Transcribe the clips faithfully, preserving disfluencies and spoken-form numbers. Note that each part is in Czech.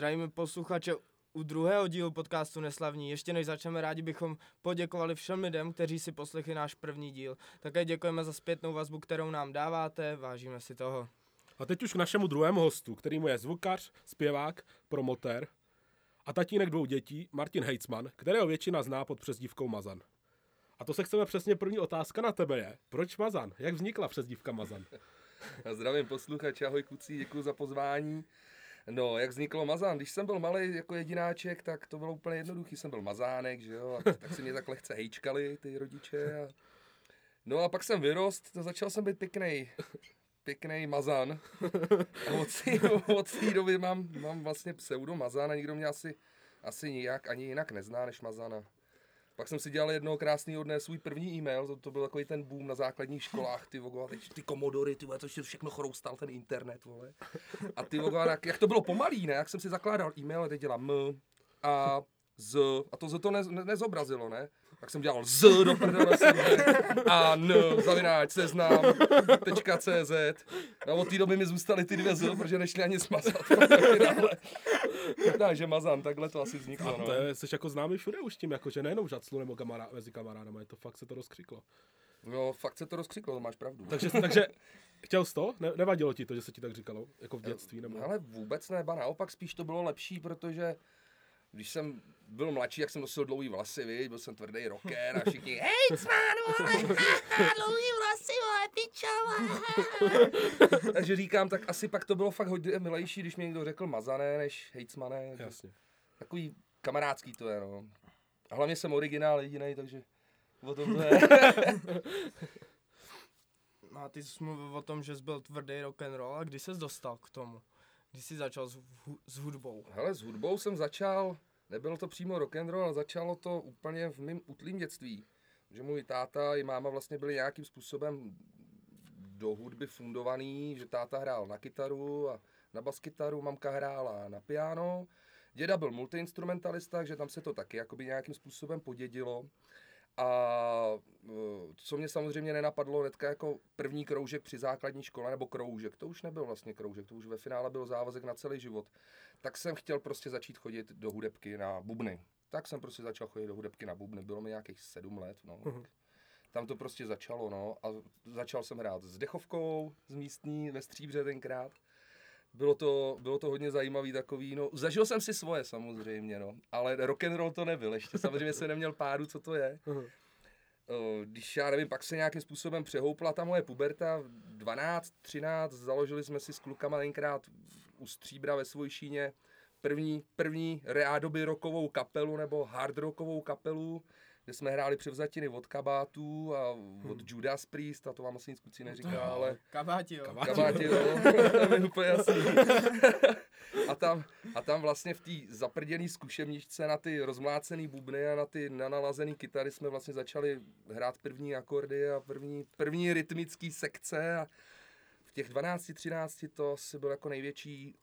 Zdravíme posluchače u druhého dílu podcastu Neslavní. Ještě než začneme, rádi bychom poděkovali všem lidem, kteří si poslechli náš první díl. Také děkujeme za zpětnou vazbu, kterou nám dáváte, vážíme si toho. A teď už k našemu druhému hostu, kterýmu je zvukař, zpěvák, promotér a tatínek dvou dětí, Martin Hejcman, kterého většina zná pod přezdívkou Mazan. A to se chceme přesně, první otázka na tebe je, proč Mazan? Jak vznikla přezdívka Mazan? Zdravím posluchače, ahoj kucí, děkuji za pozvání. No, jak vzniklo Mazan? Když jsem byl malej jako jedináček, tak to bylo úplně jednoduchý, jsem byl mazánek, že jo, a tak se mě tak lehce hejčkali ty rodiče. A... No a pak jsem vyrost, to začal jsem být pěknej, pěknej Mazan. A od té doby mám, mám vlastně pseudo Mazan a nikdo mě asi, asi nijak ani jinak nezná než Mazana. Pak jsem si dělal jednoho krásného dne svůj první e-mail, to, to byl takový ten boom na základních školách, ty vogo, ty komodory, ty vole, to všechno chroustal ten internet, vole. A ty vogo, jak, jak to bylo pomalý, ne, jak jsem si zakládal e-mail, a teď dělám M a Z, a to Z to ne, ne, nezobrazilo, ne, tak jsem dělal Z do prdele a N, zavináč, seznam, tečka cz, a od té doby mi zůstaly ty dvě Z, protože nešli ani smazat. Takže Mazan, takhle to asi vzniklo. No. To je, jsi jako známý všude už tím, jakože nejenom Žaclu nebo kamará, mezi kamarádama, je to fakt se to rozkřiklo. No, fakt se to rozkřiklo, to máš pravdu. Takže, takže chtěl jsi to? Ne, nevadilo ti to, že se ti tak říkalo, jako v dětství? Nebo... Ale vůbec ne, ba naopak spíš to bylo lepší, protože když jsem byl mladší, jak jsem nosil dlouhý vlasy, víš, byl jsem tvrdý rocker a všichni hej, cmán, vole, dlouhý vlasy, vole, pičo. Takže říkám, tak asi pak to bylo fakt hodně milejší, když mi někdo řekl Mazané než hejcmané. Jasně. Takový kamarádský to je, no. A hlavně jsem originál jedinej, takže o tom to je. No a ty jsi mluvil o tom, že jsi byl tvrdý rock'n'roll, a kdy ses dostal k tomu? Kdy jsi začal s, hu- s hudbou? Hele, s hudbou jsem začal, nebylo to přímo rock'n'roll, ale začalo to úplně v mým útlým dětství. Že můj táta i máma vlastně byli nějakým způsobem do hudby fundovaný, že táta hrál na kytaru a na baskytaru, mamka hrála na piano. Děda byl multiinstrumentalista, takže tam se to taky jakoby nějakým způsobem podědilo. A co mě samozřejmě nenapadlo, hnedka jako první kroužek při základní škole, nebo kroužek, to už nebyl vlastně kroužek, to už ve finále byl závazek na celý život, tak jsem chtěl prostě začít chodit do hudebky na bubny. Tak jsem prostě začal chodit do hudebky na bubny, bylo mi nějakých sedm let, no. Uh-huh. Tam to prostě začalo, no, a začal jsem hrát s dechovkou, s místní, ve Stříbře tenkrát. Bylo to, bylo to hodně zajímavý takový, no, zažil jsem si svoje samozřejmě, no, ale rock'n'roll to nebyl, ještě samozřejmě jsem neměl pádu, co to je. Když já nevím, pak se nějakým způsobem přehoupla ta moje puberta, dvanáct, třináct, založili jsme si s klukama tenkrát u Stříbra ve Svojšíně první, první reádoby rockovou kapelu nebo hard rockovou kapelu, kde jsme hráli převzatiny od Kabátů a od Judas Priest, a to vám asi nic kucí neříká, ale... Kabáti, jo. Kabáti, jo. To je úplně jasný. A tam, a tam vlastně v té zaprděné zkušebničce na ty rozmlácené bubny a na ty nanalazené kytary jsme vlastně začali hrát první akordy a první, první rytmické sekce. A v těch dvanácti, třinácti to asi byl jako největší,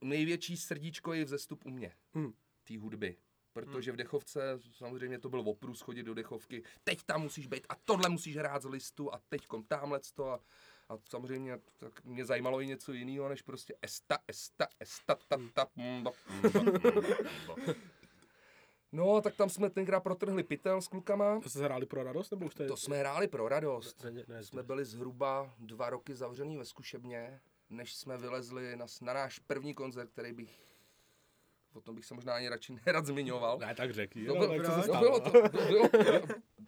největší srdíčkový vzestup u mě, hmm. té hudby. Protože v dechovce, samozřejmě to byl oprus chodit do dechovky, teď tam musíš být a tohle musíš hrát z listu a teďkom tamhleto a, a samozřejmě tak mě zajímalo i něco jiného, než prostě esta, esta, esta, ta, ta, mba, mba, mba. No, tak tam jsme tenkrát protrhli pytel s klukama. To jsme hráli pro radost? Nebo už tady... To jsme hráli pro radost. Ne, ne, ne, jsme byli zhruba dva roky zavřený ve zkušebně, než jsme vylezli na, na náš první koncert, který bych... O tom bych se možná ani radši nerad zmiňoval. Ne, tak řekni. To, bylo, no, tak to, bylo, to, to bylo, bylo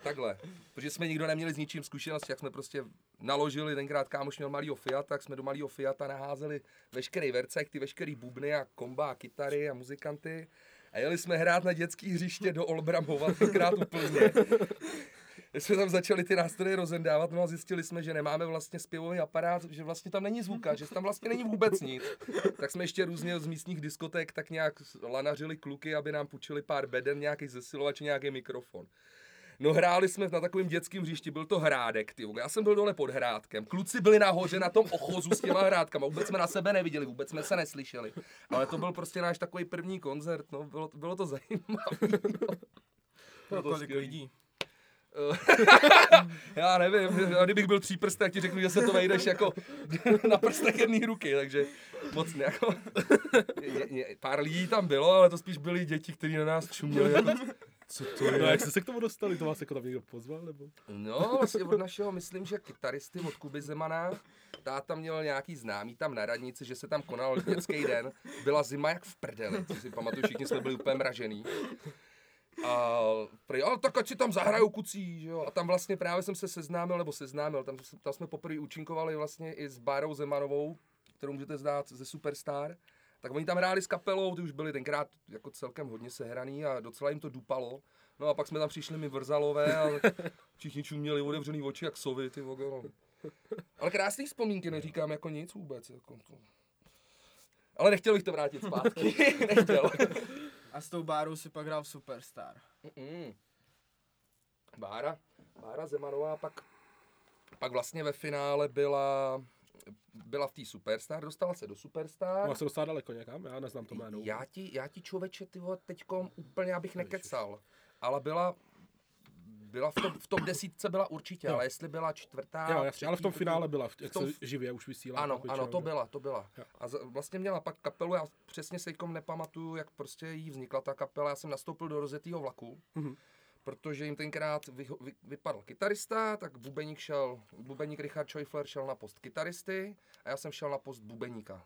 takhle. Protože jsme nikdo neměli s ničím zkušenost, jak jsme prostě naložili, tenkrát kámoš měl malýho Fiata, tak jsme do malýho Fiata naházeli veškerý vercek, ty veškerý bubny a komba a kytary a muzikanty. A jeli jsme hrát na dětský hřiště do Olbramova, tenkrát úplně. Když jsme tam začali ty nástroje rozendávat, no a zjistili jsme, že nemáme vlastně zpěvový aparát, že vlastně tam není zvuka, že tam vlastně není vůbec nic. Tak jsme ještě různě z místních diskoték tak nějak lanařili kluky, aby nám půjčili pár beden, nějaký zesilovač, nějaký mikrofon. No hráli jsme na takovém dětském hřišti, byl to hrádek, ty. Já jsem byl dole pod hrádkem, kluci byli nahoře na tom ochozu s těma hrádkama, vůbec jsme na sebe neviděli, vůbec jsme se neslyšeli. Ale to byl prostě náš takový první koncert, no, bylo, bylo to zajímavé. No. Kolik lidí? Já nevím, kdybych byl příprst, tak ti řeknu, že se to vejdeš jako na prstech jedné ruky, takže moc ne, jako, je, je, pár lidí tam bylo, ale to spíš byly děti, kteří na nás čuměli, jako, co to je? No jak jste se k tomu dostali, to vás jako tam někdo pozval, nebo? No, vlastně od našeho, myslím, že kytaristy od Kuby Zemana, táta měl nějaký známý tam na radnici, že se tam konal dětský den, byla zima jak v prdeli, co si pamatuju, všichni jsme byli úplně mražený. A prý, ale tak ať si tam zahrajou kucí, že jo, a tam vlastně právě jsem se seznámil, nebo seznámil, tam, tam jsme poprvé účinkovali vlastně i s Bárou Zemanovou, kterou můžete znát ze Superstar, tak oni tam hráli s kapelou, ty už byli tenkrát jako celkem hodně sehraný a docela jim to dupalo, no a pak jsme tam přišli my Vrzalové a všichni čuměli otevřený oči jak sovy, ty vogo, no. Ale krásný vzpomínky, neříkám jako nic vůbec, jako to. Ale nechtěl bych to vrátit zpátky, nechtěl. A s tou Bárou si pak hrál Superstar. Mm-mm. Bára, Bára Zemanová pak, pak vlastně ve finále byla, byla v té Superstar, dostala se do Superstar. No a se dostala daleko někam, já neznám to jméno. Já ti, já ti člověče, tyho, teďkom úplně, abych nekecal, ale byla... Byla v tom, v tom desítce byla určitě, no. Ale jestli byla čtvrtá... Jo, jasně, třetí, ale v tom finále byla, jak tom... se živě už vysílá. Ano, ano, to byla, to byla. Jo. A vlastně měla pak kapelu, já přesně se jim nepamatuju, jak prostě jí vznikla ta kapela. Já jsem nastoupil do rozjetýho vlaku, mm-hmm. protože jim tenkrát vy, vy, vypadl kytarista, tak bubeník šel, bubeník Richard Schäufler šel na post kytaristy a já jsem šel na post bubeníka.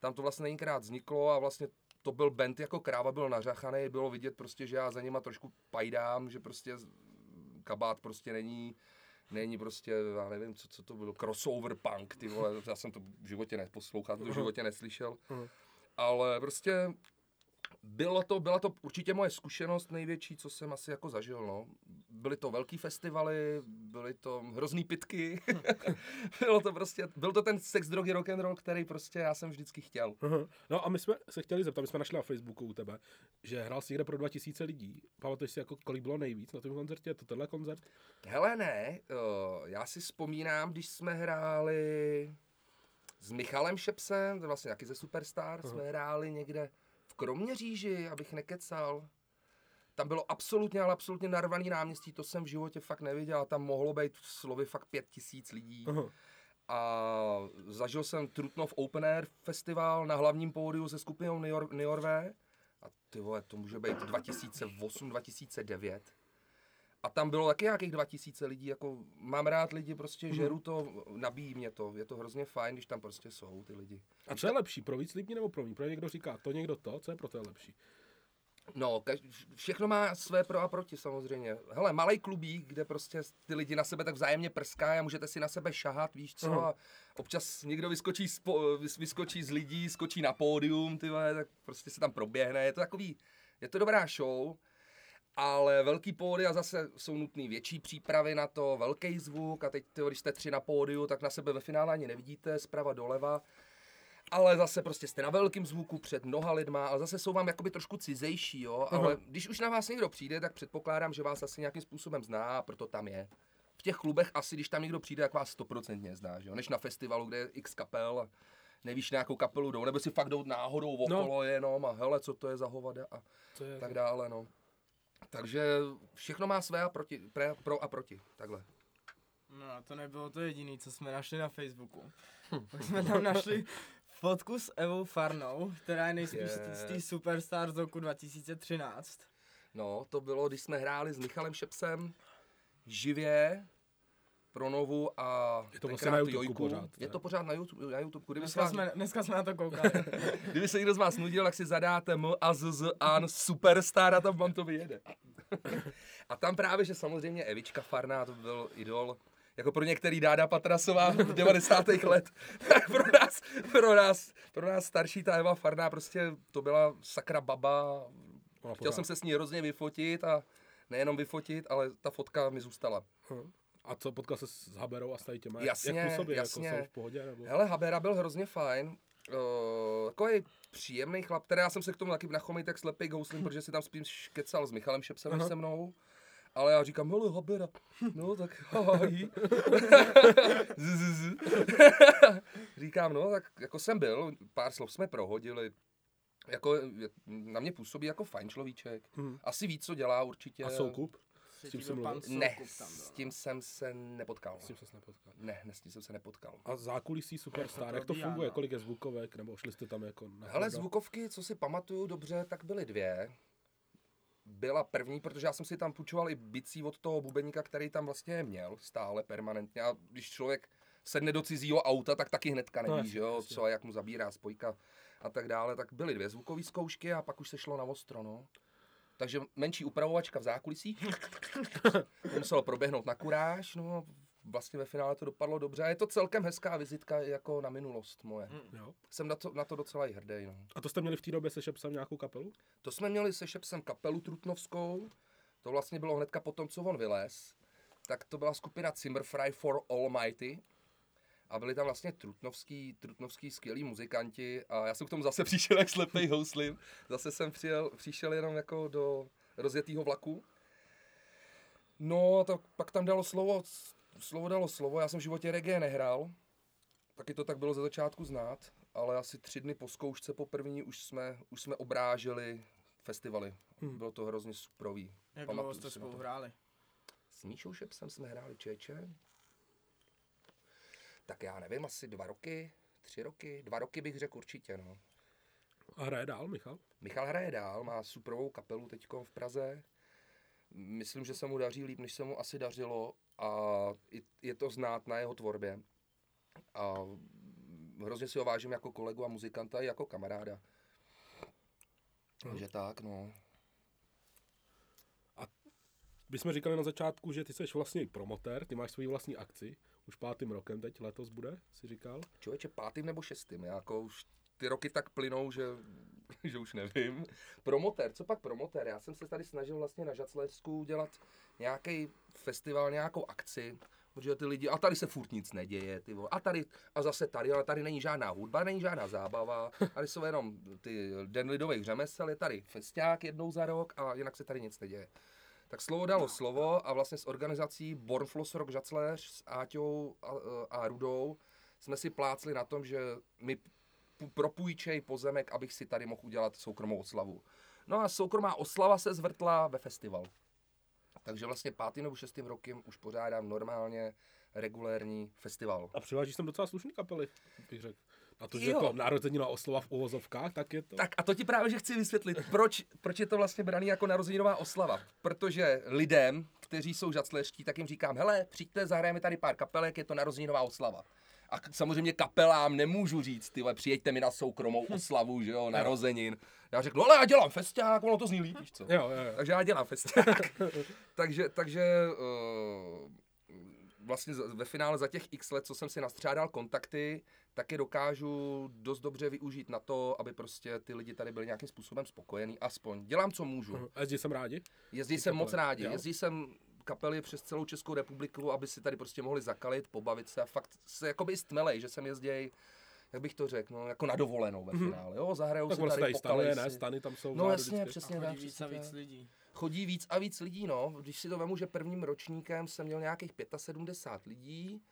Tam to vlastně tenkrát vzniklo a vlastně... To byl band jako kráva, byl nařachaný, bylo vidět prostě, že já za něma trošku pajdám, že prostě kabát prostě není, není prostě, já nevím, co, co to bylo, crossover punk, ty vole, já jsem to v životě neposlouchal, to v životě neslyšel, ale prostě bylo to, byla to určitě moje zkušenost největší, co jsem asi jako zažil, no. Byly to velký festivaly, byly to hrozný pitky, bylo to prostě, byl to ten sex, drogy, rock'n'roll, který prostě já jsem vždycky chtěl. Aha. No a my jsme se chtěli zeptat, my jsme našli na Facebooku u tebe, že hrál jsi někde pro dva tisíce lidí, pamatuješ si jako kolik bylo nejvíc na tom koncertě, to tenhle koncert? Hele ne, já si vzpomínám, když jsme hráli s Michalem Šepsem, to vlastně taky ze Superstar, aha. jsme hráli někde v Kroměříži, abych nekecal. Tam bylo absolutně, ale absolutně narvaný náměstí, to jsem v životě fakt neviděl, a tam mohlo být v slovy fakt pět tisíc lidí. Aha. A zažil jsem Trutnov Open Air festival na hlavním pódiu se skupinou New York, a ty vole, to může být dva tisíce osm, dva tisíce devět. A tam bylo taky nějakých dva tisíce lidí, jako mám rád lidi, prostě žeru to, nabíjí mě to, je to hrozně fajn, když tam prostě jsou ty lidi. A co je lepší, pro víc lidí nebo pro víc? Pro někdo říká to, někdo to, co je pro to je lepší? No, všechno má své pro a proti samozřejmě. Hele, malej klubík, kde prostě ty lidi na sebe tak vzájemně prskají a můžete si na sebe šahat, víš co, uh-huh. a občas někdo vyskočí z, po, vyskočí z lidí, skočí na pódium, ty vole, tak prostě se tam proběhne, je to takový, je to dobrá show, ale velký pódia zase jsou nutný větší přípravy na to, velký zvuk a teď, tyho, když jste tři na pódiu, tak na sebe ve finále ani nevidíte, zprava doleva. Ale zase prostě jste na velkým zvuku před mnoha lidma, ale zase jsou vám jakoby trošku cizejší, jo, ale aha. když už na vás někdo přijde, tak předpokládám, že vás asi nějakým způsobem zná, a proto tam je. V těch klubech asi, když tam někdo přijde, tak vás stoprocentně zná, že jo, než na festivalu, kde je x kapel, nevíš, nějakou kapelu jdou, nebo si fakt jdou náhodou okolo no. jenom a hele, co to je za hovada a je, tak dále, no. Takže všechno má své a proti, pre, pro a proti, takhle. No, to nebylo to jediné, co jsme našli na Facebooku. Pak jsme tam našli fotku s Evou Farnou, která je nejspíš z té Superstar z roku dva tisíce třináct. No, to bylo, když jsme hráli s Michalem Šepsem živě pro Novu a je to vlastně na YouTube Jojku. Pořád. Je to pořád na YouTube. Na YouTube. Kdyby dneska, vás... jsme, dneska jsme na to koukali. Kdyby se někdo z vás nudil, tak si zadáte M a Z Z An Superstar a tam vám to vyjede. A tam právě, že samozřejmě Evička Farná, to byl idol. Jako pro některý Dáda Patrasová v devadesátých let. pro, nás, pro, nás, pro nás starší ta Eva Farná prostě to byla sakra baba. Ona Chtěl pořád. jsem se s ní hrozně vyfotit a nejenom vyfotit, ale ta fotka mi zůstala. Hmm. A co, potkal se s Haberou a s tady těma? Jasně, jak působí, jasně. Jako, v pohodě, nebo... Hele, Habera byl hrozně fajn. Uh, takový příjemný chlap, teda já jsem se k tomu taky nachomil tak slepej houslím, protože si tam spíš kecal s Michalem Šepsem uh-huh. se mnou. Ale já říkám, hele, Habera, no tak hahají. Říkám, no tak jako jsem byl, pár slov jsme prohodili. Jako, na mě působí jako fajn človíček. Asi ví, co dělá určitě. A soukup? S tím jsem pan ne, tam, s tím jsem se nepotkal. S tím jsem se nepotkal. Ne, ne, s tím jsem se nepotkal. A zákulisí Superstar, jak to funguje? Kolik je zvukovek, nebo šli jste tam jako... Hele, zvukovky, co si pamatuju dobře, tak byly dvě. Byla první, protože já jsem si tam půjčoval i bicí od toho bubeníka, který tam vlastně měl stále permanentně. A když člověk sedne do cizího auta, tak taky hnedka neví, no, že jo, co, jak mu zabírá spojka a tak dále. Tak byly dvě zvukové zkoušky a pak už se šlo na ostro, no. Takže menší upravovačka v zákulisí, muselo proběhnout na kuráž, no vlastně ve finále to dopadlo dobře a je to celkem hezká vizitka jako na minulost moje. Mm, jo. Jsem na to, na to docela i hrdý. No. A to jste měli v té době se Šepsem nějakou kapelu? To jsme měli se Šepsem kapelu trutnovskou, to vlastně bylo hnedka potom, co on vylez, tak to byla skupina Summerfry for Almighty. A byli tam vlastně trutnovský, trutnovský skvělí muzikanti a já jsem k tomu zase přišel jak slepej houslim. Zase jsem přijel, přišel jenom jako do rozjetýho vlaku. No tak pak tam dalo slovo, slovo dalo slovo, já jsem v životě reggae nehrál. Taky to tak bylo ze začátku znát, ale asi tři dny po zkoušce po první už jsme, už jsme obráželi festivaly. Hmm. Bylo to hrozně suprový. Jak dlouho jste spolu hráli? S Míšou Šepsem jsme hráli čeče. Tak já nevím, asi dva roky, tři roky, dva roky bych řekl určitě, no. A hraje dál Michal? Michal hraje dál, má superovou kapelu teďko v Praze. Myslím, že se mu daří líp, než se mu asi dařilo a je to znát na jeho tvorbě. A hrozně si ho vážím jako kolegu a muzikanta i jako kamaráda. Takže hmm. tak, no. A my jsme říkali na začátku, že ty jsi vlastně i promotér, ty máš svoji vlastní akci. Už pátým rokem teď letos bude, jsi říkal? Člověče, pátým nebo šestým, já jako už ty roky tak plynou, že, že už nevím. Promotér, co pak promotér? Já jsem se tady snažil vlastně na Žacléřsku dělat nějaký festival, nějakou akci, protože ty lidi, a tady se furt nic neděje, ty vole, a tady, a zase tady, ale tady není žádná hudba, není žádná zábava, tady jsou jenom ty den lidových řemesel, je tady festiák jednou za rok a jinak se tady nic neděje. Tak slovo dalo slovo a vlastně s organizací Bornfloss Rock Žacléř s Áťou a, a Rudou jsme si plácli na tom, že mi propůjčej pozemek, abych si tady mohl udělat soukromou oslavu. No a soukromá oslava se zvrtla ve festival. Takže vlastně pátým nebo šestým rokem už pořádám normálně regulérní festival. A přivážíš tam docela slušný kapely, bych řekl. A to, jo. Že to narozeninová oslava v uvozovkách, tak je to... Tak a to ti právě, že chci vysvětlit, proč, proč je to vlastně braný jako narozeninová oslava. Protože lidem, kteří jsou žacleští, tak jim říkám, hele, přijďte, zahrajeme tady pár kapelek, je to narozeninová oslava. A samozřejmě kapelám nemůžu říct, tyhle, přijeďte mi na soukromou oslavu, že jo, narozenin. Já řeknu, ale já dělám festiák, ono to zní líp, víš co? Jo, jo, jo. Takže já dělám festiák. takže, takže... Uh... Vlastně ve finále za těch x let, co jsem si nastřádal kontakty, tak je dokážu dost dobře využít na to, aby prostě ty lidi tady byli nějakým způsobem spokojení. Aspoň. Dělám, co můžu. A jezdí jsem rádi? Jezdí jsem kapely. Moc rádi. Jo. Jezdí jsem kapely přes celou Českou republiku, aby si tady prostě mohli zakalit, pobavit se. A fakt se jakoby stmelej, že sem jezděj, jak bych to řekl, no, jako na dovolenou ve finále. Jo, zahrajou tak si tady, pokalej si. Ne? Stany tam jsou. No jasně, vždycky. Přesně. A víc a víc lidí. Chodí víc a víc lidí, no. Když si to vemu, že prvním ročníkem jsem měl nějakých sedmdesát pět lidí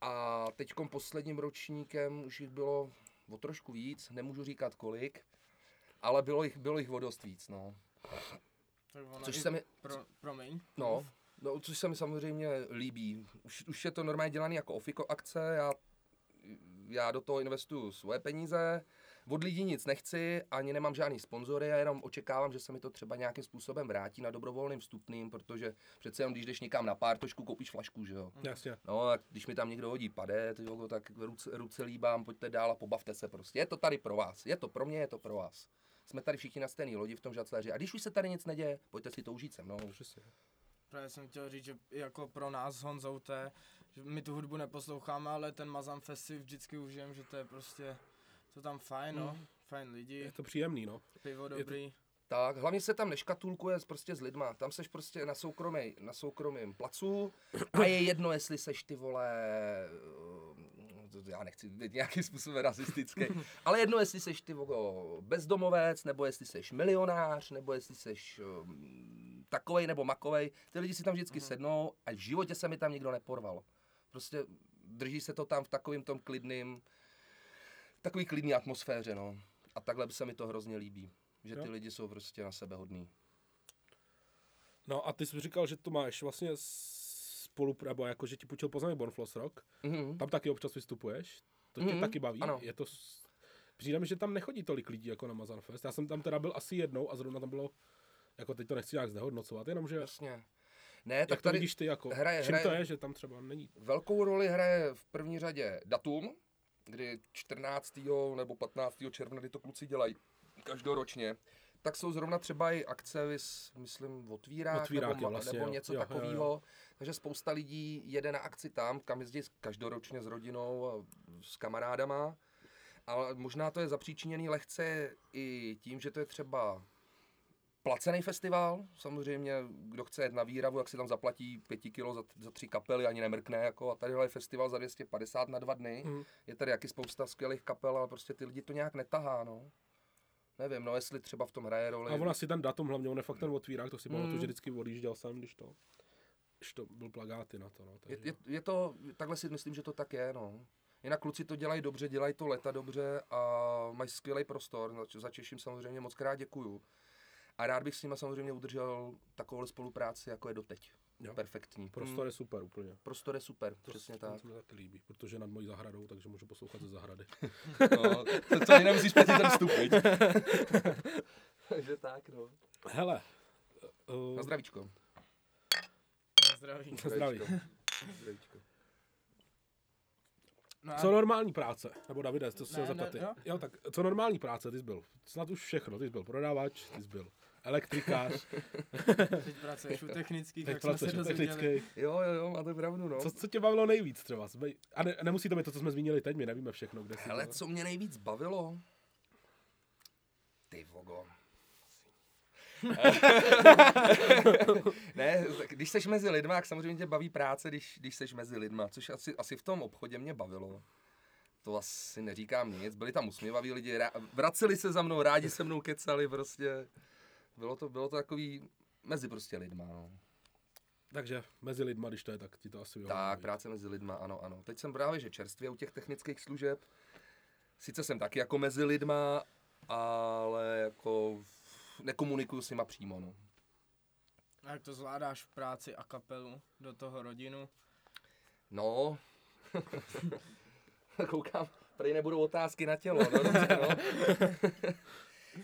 a teďkom posledním ročníkem už jich bylo o trošku víc, nemůžu říkat kolik, ale bylo jich, bylo jich o dost víc, no. Což se mi... Pro, promiň. No, no, což se mi samozřejmě líbí. Už, už je to normálně dělaný jako ofiko akce, já, já do toho investuju svoje peníze. Od lidí nic nechci, ani nemám žádný sponzory, já jenom očekávám, že se mi to třeba nějakým způsobem vrátí na dobrovolným vstupným, protože přece jenom když jdeš někam na pártošku, koupíš flašku, že jo? Jasně. No a když mi tam někdo hodí pade, tyjo, tak ruce, ruce líbám, pojďte dál a pobavte se prostě. Je to tady pro vás, je to pro mě, je to pro vás. Jsme tady všichni na stejné lodi v tom Žacléři a když už se tady nic neděje, pojďte si to užít se mnou. Právě jsem chtěl říct, že jako pro nás s Honzou to je, že my tu hudbu neposloucháme, ale ten Mazzanfest si vždycky užijem, že to je prostě... To tam fajn, no. Mm. Fajn lidi. Je to příjemný, no. Pivo dobrý. To... Tak, hlavně se tam neškatulkuje prostě s lidma. Tam seš prostě na soukromej, na soukromém placu a je jedno, jestli seš ty vole... Já nechci být nějakým způsobem rasistický, ale jedno, jestli seš ty vogo bezdomovec, nebo jestli seš milionář, nebo jestli seš um, takovej nebo makovej. Ty lidi si tam vždycky mm. sednou a v životě se mi tam nikdo neporval. Prostě drží se to tam v takovým tom klidným... Takový klidný atmosféře, no. A takhle se mi to hrozně líbí, že ty jo. Lidi jsou prostě na sebe hodný. No a ty jsi říkal, že to máš vlastně spolu, nebo jako, že ti půjčil poznámek Bornfloss Rock, mm-hmm. tam taky občas vystupuješ, to tě mm-hmm. taky baví, ano. je to... Přijde mi, že tam nechodí tolik lidí jako na Mazzanfest. Já jsem tam teda byl asi jednou a zrovna tam bylo, jako teď to nechci nějak znehodnocovat, jenomže... Jasně. Ne, tak tady vidíš ty jako, hraje, čím hraje, to je, že tam třeba není? Velkou roli hraje v první řadě datum, kdy čtrnáctého nebo patnáctého června, kdy to kluci dělají každoročně, tak jsou zrovna třeba i akce, vys, myslím, Otvírák nebo, ma, vlastně, nebo něco takového. Takže spousta lidí jede na akci tam, kam jezdí každoročně s rodinou, s kamarádama. Ale možná to je zapříčiněný lehce i tím, že to je třeba placený festival. Samozřejmě, kdo chce jet na výravu, jak si tam zaplatí pěti kilo za, za tři kapely, ani nemrkne. Jako. A tadyhle je festival za dvě stě padesát na dva dny. Mm. Je tady jaký spousta skvělých kapel, ale prostě ty lidi to nějak netahá, no. Nevím, no jestli třeba v tom hraje roli. A on asi ten datum hlavně, on je fakt ten Otvírák, to si bylo mm. to, že vždycky odjížděl jsem, když to, když to byl plakáty na to, no. Takže... Je, je, je to, takhle si myslím, že to tak je, no. Jinak kluci to dělají dobře, dělají to leta dobře a mají skvělý prostor, za Češím samozřejmě moc krát děkuju. A rád bych s nima samozřejmě udržel takovou spolupráci, jako je doteď. Jo. Perfektní. Prostor je super úplně. Prostor je super, to přesně tak. To mi taky líbí, protože nad mojí zahradou, takže můžu poslouchat ze zahrady. No, to, to jinak musíš platit ten vstup, viď? Takže tak, no. Hele. Uh... Na zdravíčko. Na zdravíčko. Na zdravíčko. Na zdravíčko. No co normální práce? Nebo Davide, to se ne, zeptat ne, no. Jo, tak co normální práce, ty jsi byl snad už všechno, ty jsi byl prodávač, ty jsi byl elektrikář. Teď pracuješ u technických, tak jsme se dozvěděli. Jo, jo, jo, máte pravdu, no. Co, co tě bavilo nejvíc třeba? A ne, nemusí to být to, co jsme zmínili teď, my nevíme všechno, kde jsi. Hele, co mě nejvíc bavilo? Ty vogo. Ne, když seš mezi lidma, tak samozřejmě tě baví práce, když, když seš mezi lidma, což asi, asi v tom obchodě mě bavilo. To asi neříkám nic, byli tam usměvaví lidi, rá, vraceli se za mnou, rádi se mnou kecali, prostě. Bylo to, bylo to takový mezi prostě lidma, no. Takže mezi lidma, když to je, tak ti to asi vyhodí. Tak, práce mezi lidma, ano, ano. Teď jsem právě, že čerstvě u těch technických služeb. Sice jsem taky jako mezi lidma, ale jako... Nekomunikuju s nima přímo, no. A jak to zvládáš v práci a kapelu, do toho rodinu? No, koukám, tady nebudou otázky na tělo, no dobře, no.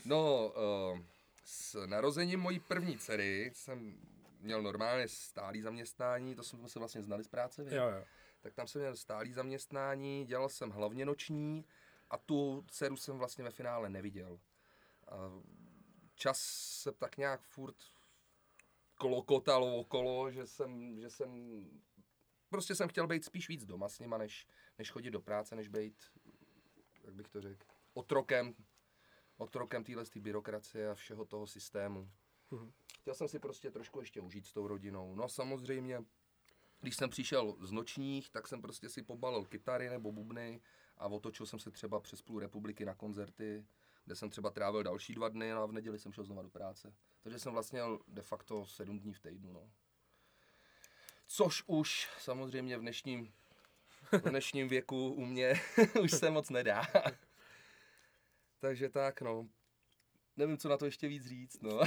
No, uh, s narozením mojí první dcery jsem měl normálně stálý zaměstnání, to jsme se vlastně znali z práce, jo, jo. Tak tam jsem měl stálý zaměstnání, dělal jsem hlavně noční a tu dceru jsem vlastně ve finále neviděl. Uh, Čas se tak nějak furt klokotal okolo, že jsem, že jsem, prostě jsem chtěl být spíš víc doma s nima, než, než chodit do práce, než být, jak bych to řekl, otrokem, otrokem téhle byrokracie a všeho toho systému. Mhm. Chtěl jsem si prostě trošku ještě užít s tou rodinou. No a samozřejmě, když jsem přišel z nočních, tak jsem prostě si pobalil kytary nebo bubny a otočil jsem se třeba přes půl republiky na koncerty, kde jsem třeba trávil další dva dny, no a v neděli jsem šel znova do práce. Takže jsem vlastně de facto sedm dní v týdnu, no. Což už samozřejmě v dnešním, v dnešním věku u mě už se moc nedá. Takže tak, no. Nevím, co na to ještě víc říct, no.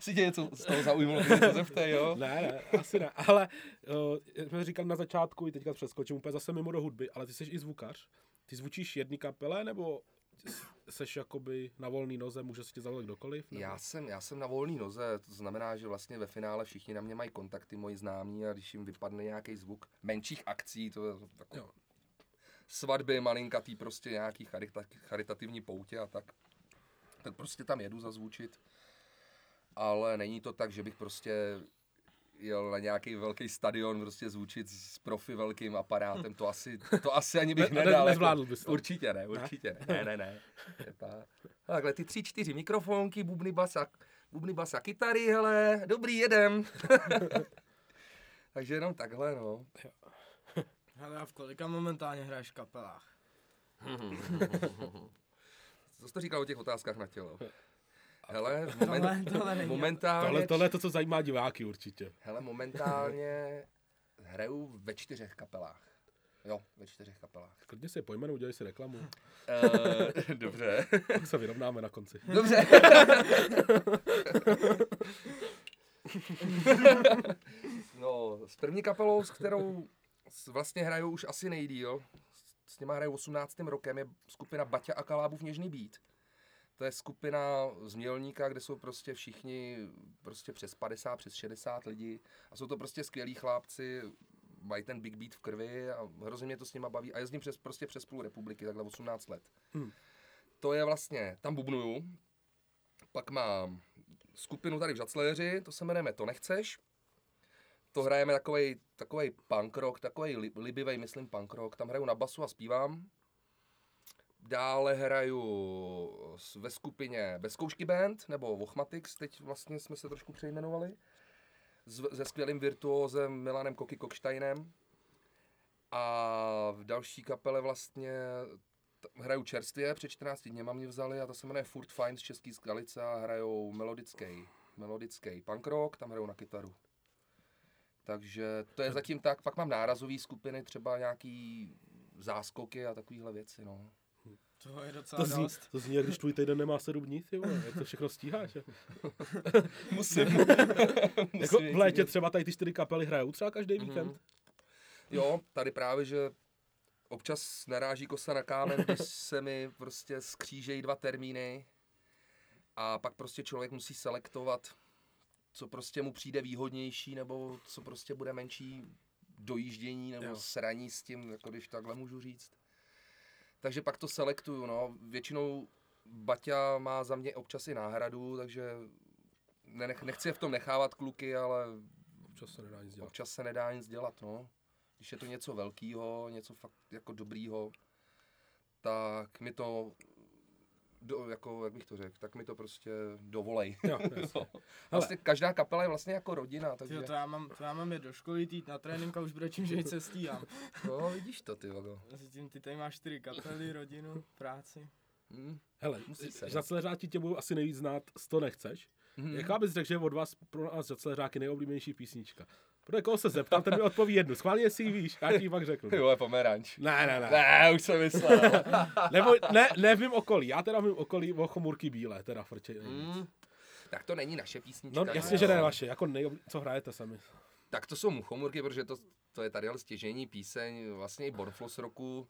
Si tě něco z toho zaujmulo, když se zeptej, jo? Ne, ne, asi ne, ale uh, jak jsme říkali na začátku, i teďka přeskočím úplně zase mimo do hudby, ale ty jsi i zvukař. Ty zvučíš jedný kapele, nebo... Seš jakoby na volný noze, může si tě zavolat kdokoliv? Nebo? Já jsem, já jsem na volný noze, to znamená, že vlastně ve finále všichni na mě mají kontakty, moji známí, a když jim vypadne nějaký zvuk menších akcí, to je takové svatby malinkatý, prostě nějaký charita, charitativní poutě a tak, tak prostě tam jedu zazvučit, ale není to tak, že bych prostě jel na nějaký velký stadion prostě zvučit s profi velkým aparátem, to asi, to asi ani bych ne, nedal. Nezvládl bys to. Určitě ne, určitě ne, ne, ne. ne. Takhle ty tři, čtyři mikrofonky, bubny, basa, bubny, basa, kytary, hele, dobrý, jedem. Takže jenom takhle, no. Hele, a v kolika momentálně hraješ v kapelách? Co jsi to říkal o těch otázkách na tělo? Hele, moment, tohle, momentálně... Tohle, tohle je to, co zajímá diváky určitě. Hele, momentálně hraju ve čtyřech kapelách. Jo, ve čtyřech kapelách. Klidně si je pojmenou, udělej si reklamu. Uh, dobře. Tak se vyrovnáme na konci. Dobře. No, s první kapelou, s kterou vlastně hrajou už asi nejdýl, s těma hrajou osmnáctým rokem, je skupina Baťa a Kalábův Něžný beat. To je skupina z Mělníka, kde jsou prostě všichni prostě přes padesát, přes šedesát lidí a jsou to prostě skvělí chlápci, mají ten big beat v krvi a hrozně mě to s nima baví a jezdím přes, prostě přes půl republiky, takhle osmnáct let. Hmm. To je vlastně, tam bubnuju, pak mám skupinu tady v Žacléři, to se jmenujeme To nechceš, to hrajeme takovej, takovej punk rock, takovej li, libivej, myslím punk rock, tam hraju na basu a zpívám. Dále hraju ve skupině Bezkoušky band, nebo Ochmatix, teď vlastně jsme se trošku přejmenovali, se skvělým virtuózem Milanem Koki Kokštejnem. A v další kapele vlastně hraju čerstvě, před čtrnácti dněma mě vzali a to se jmenuje Furt Fajn z České Skalice a hrajou melodický, melodický punk rock, tam hrajou na kytaru. Takže to je zatím tak, pak mám nárazové skupiny, třeba nějaký záskoky a takovéhle věci, no. To je docela to dost. Zní, to zní, jak když tvůj týden nemá sedm dní, ty vole, jak to všechno stíháš. Musím. Jako v létě třeba tady ty čtyři kapely hrajou třeba každý víkend. Mm. Jo, tady právě, že občas naráží kosa na kámen, když se mi prostě skřížejí dva termíny a pak prostě člověk musí selektovat, co prostě mu přijde výhodnější nebo co prostě bude menší dojíždění nebo jo. Sraní s tím, jako když takhle můžu říct. Takže pak to selektuju, no. Většinou Baťa má za mě občas i náhradu, takže nenech, nechci v tom nechávat kluky, ale občas se nedá nic dělat, občas se nedá nic dělat, no. Když je to něco velkýho, něco fakt jako dobrýho, tak mi to, do, jako, jak bych to řekl, tak mi to prostě dovolej. Jo, no. Vlastně každá kapela je vlastně jako rodina, takže... Tyjo, to já mám, to já mám je do školy týt na trénink a už bude čím, že jít se stíhám. No, vidíš to, ty vago. Ty tady máš čtyři kapely, rodinu, práci. Hmm. Hele, Žacléřáti tě budou asi nejvíc znát, to nechceš. Hmm. Jaká bys řekl, že od vás pro nás Žacléřáky nejoblíbenější písnička? Pro koho se zeptám, ten mi odpoví jednu. Schválně si ji víš, já ti ji pak řeknu. Jule, pomeranč. Ne, ne, ne. Ne, už jsem myslel. Nebo, ne, ne v mým okolí. Já teda v mým okolí o chomůrky bílé, teda frčej. Mm, tak to není naše písnička. No jasně, že ne vaše, jako nejobli... co hrajete sami. Tak to jsou muchomůrky, protože to, to je tady ale stěžejní píseň, vlastně i Bornfloss Rocku,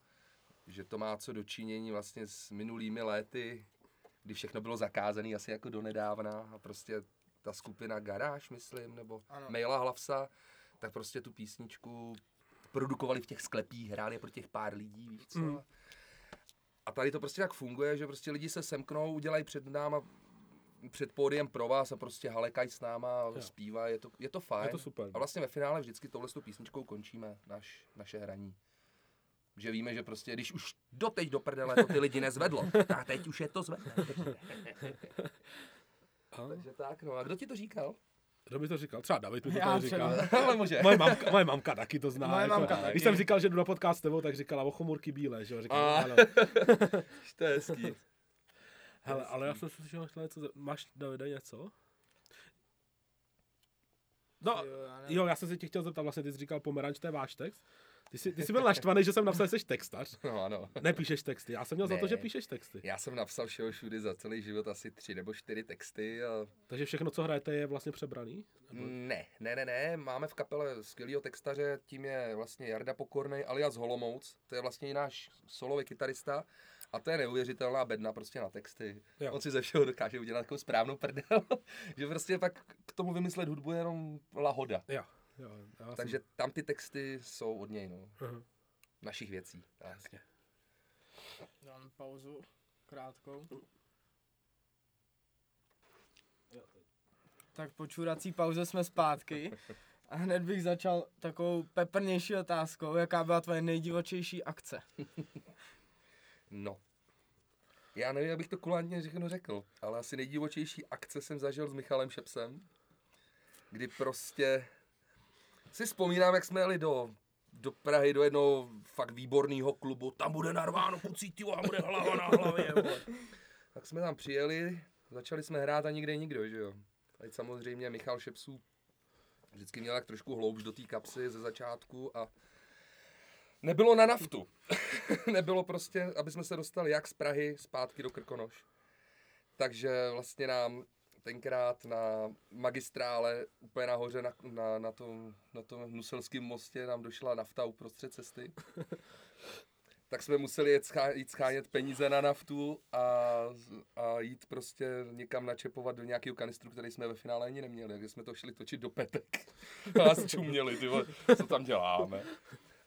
že to má co dočinění vlastně s minulými léty, kdy všechno bylo zakázané asi jako donedávna a prostě ta skupina Garáž, myslím, nebo Maila Hlavsa, tak prostě tu písničku produkovali v těch sklepích, hráli pro těch pár lidí, víš co. Mm. A tady to prostě tak funguje, že prostě lidi se semknou, udělají před náma, před pódiem pro vás a prostě halekají s náma, ja. Zpívají, je to, je to fajn. Je to super. A vlastně ve finále vždycky touhle s tou písničkou končíme naš, naše hraní. Že víme, že prostě, když už doteď do prdele to ty lidi nezvedlo, tak teď už je to zvedlo. A? Takže tak, no a kdo ti to říkal? Kdo mi to říkal? Třeba David mi to tady říkal. Ale může. Moje mamka, moje mamka taky to zná. Moje jako. Mamka taky. Když jsem říkal, že jdu na podcast s tebou, tak říkala o chomůrky bílé, že jo? Říkala, ano. To je hezký. Hele, ale já jsem si slyšel, že máš, Davide, něco? No, jo, já, jo, já jsem si tě chtěl zeptat, vlastně ty jsi říkal pomeranč, to je váš text. Ty jsi, ty jsi byl naštvaný, že jsem napsal, že jsi textař. No ano. Nepíšeš texty, já jsem měl ne. Za to, že píšeš texty. Já jsem napsal všeho všudy za celý život asi tři nebo čtyři texty. A... Takže všechno, co hrajete, je vlastně přebraný? Nebo... Ne, ne, ne, ne, máme v kapele skvělýho textaře, tím je vlastně Jarda Pokorný alias Holomouc, to je vlastně i náš solový kytarista. A to je neuvěřitelná bedna prostě na texty. Jo. On si ze všeho dokáže udělat takovou správnou prdel, že prostě pak k tomu vymyslet hudbu je jenom lahoda. Jo. Jo, takže jsem... tam ty texty jsou od něj, no. Uh-huh. Našich věcí. Jasně. Dám pauzu krátkou. Tak po čurací pauze jsme zpátky. A hned bych začal takovou peprnější otázkou, jaká byla tvoje nejdivočejší akce. No. Já nevím, abych to kulantně všechno řekl, ale asi nejdivočejší akce jsem zažil s Michalem Šepsem, kdy prostě... Si vzpomínám, jak jsme jeli do, do Prahy, do jednoho fakt výborného klubu. Tam bude narváno, pocítil, a bude hlava na hlavě, vole. Tak jsme tam přijeli, začali jsme hrát a nikde nikdo, že jo. A samozřejmě Michal Šepsů vždycky měl tak trošku hloubš do té kapsy ze začátku a nebylo na naftu. Nebylo prostě, aby jsme se dostali jak z Prahy zpátky do Krkonoš. Takže vlastně nám tenkrát na magistrále úplně nahoře na, na, na tom, na tom Nuselském mostě nám došla nafta uprostřed cesty. Tak jsme museli jít, schá, jít schánět peníze na naftu a, a jít prostě někam načepovat do nějakého kanistru, který jsme ve finále ani neměli. Takže jsme to šli točit do petek a nás čuměli, ty vole, co tam děláme.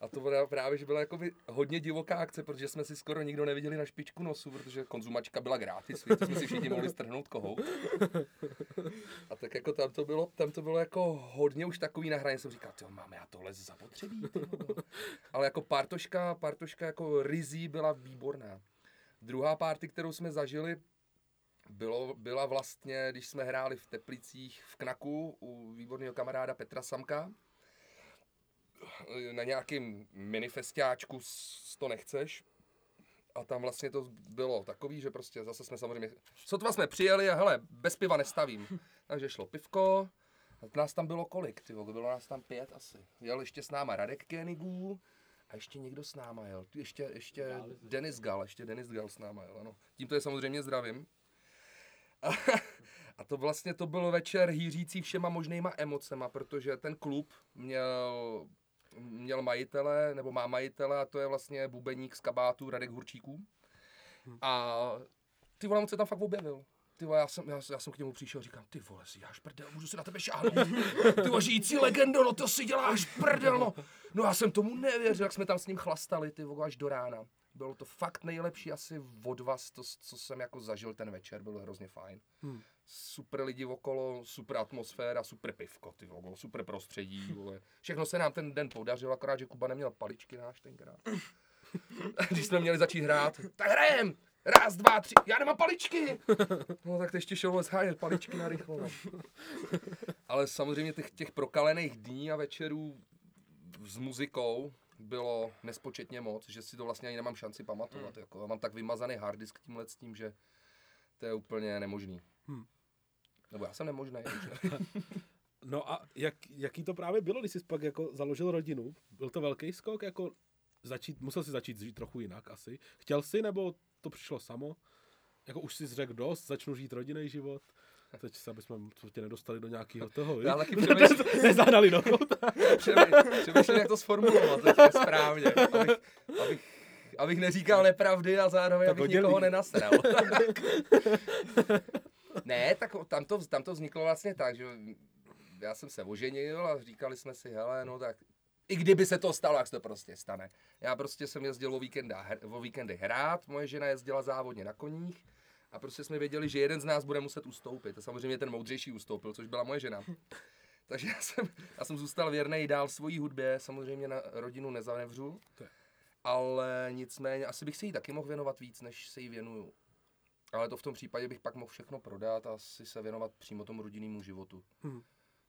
A to byla právě, že byla jakoby hodně divoká akce, protože jsme si skoro nikdo neviděli na špičku nosu, protože konzumačka byla gratis, to jsme si všichni mohli strhnout kohout. A tak jako tam to bylo, tam to bylo jako hodně už takový na hraně, jsem říkal, tyjo, máme já tohle zapotřebí. Ale jako partoška, partoška jako rizí byla výborná. Druhá party, kterou jsme zažili, bylo, byla vlastně, když jsme hráli v Teplicích v Knaku u výborného kamaráda Petra Samka, na nějakým minifestáčku to nechceš. A tam vlastně to bylo takový, že prostě zase jsme samozřejmě... Sotva jsme přijeli a hele, bez piva nestavím. Takže šlo pivko. Nás tam bylo kolik, tyvo? Bylo nás tam pět asi. Jel ještě s náma Radek Kenigů a ještě někdo s náma jel. Ještě, ještě Denis Gal, ještě Denis Gal s náma jel, ano. Tímto je samozřejmě zdravím. A, a to vlastně to byl večer hýřící všema možnýma emocema, protože ten klub měl... měl majitele, nebo má majitele, a to je vlastně bubeník z Kabátu, Radek Hurčíků. A ty vole, on se tam fakt objevil. Ty vole, já jsem, já, já jsem k němu přišel a říkám, ty vole, si děláš prdel, můžu si na tebe šáhnout. Ty vole, žijící legendo, no to si děláš prdel, no. No já jsem tomu nevěřil, jak jsme tam s ním chlastali, ty vole, až do rána. Bylo to fakt nejlepší asi od vás, to, co jsem jako zažil ten večer, bylo hrozně fajn. Hmm. Super lidi okolo, super atmosféra, super pivko, ty vole, super prostředí, vole. Všechno se nám ten den podařilo, akorát, že Kuba neměl paličky náš tenkrát. Když jsme měli začít hrát, tak hrajem! Raz, dva, tři, já nemám paličky! No tak to ještě šel zhájet paličky narychlo. No. Ale samozřejmě těch, těch prokalených dní a večerů s muzikou bylo nespočetně moc, že si to vlastně ani nemám šanci pamatovat. Mm. Jako. Já mám tak vymazaný harddisk tímhle s tím, že to je úplně nemožný. Hmm. Nebo já jsem nemožný. No a jak, jaký to právě bylo, když jsi pak jako založil rodinu? Byl to velký skok? Jako začít, musel jsi začít žít trochu jinak asi? Chtěl jsi, nebo to přišlo samo? Jako už jsi řekl dost, začnu žít rodinný život? Teď se, abychom tě nedostali do nějakého toho, víš? Nezahnali do kouta. Přemýšlím, jak to sformulovat, to je správně. Abych, abych, abych neříkal nepravdy a zároveň, tak abych nikoho nenasral. Ne, tak tam to, tam to vzniklo vlastně tak, že já jsem se oženil a říkali jsme si, hele, no tak i kdyby se to stalo, jak se to prostě stane. Já prostě jsem jezdil o, víkenda, o víkendy hrát, moje žena jezdila závodně na koních a prostě jsme věděli, že jeden z nás bude muset ustoupit. A samozřejmě ten moudřejší ustoupil, což byla moje žena. Takže já jsem, já jsem zůstal věrnej dál svojí hudbě, samozřejmě na rodinu nezanevřu, ale nicméně asi bych se jí taky mohl věnovat víc, než se jí věnuju. Ale to v tom případě bych pak mohl všechno prodat a asi se věnovat přímo tomu rodinnému životu. Hmm.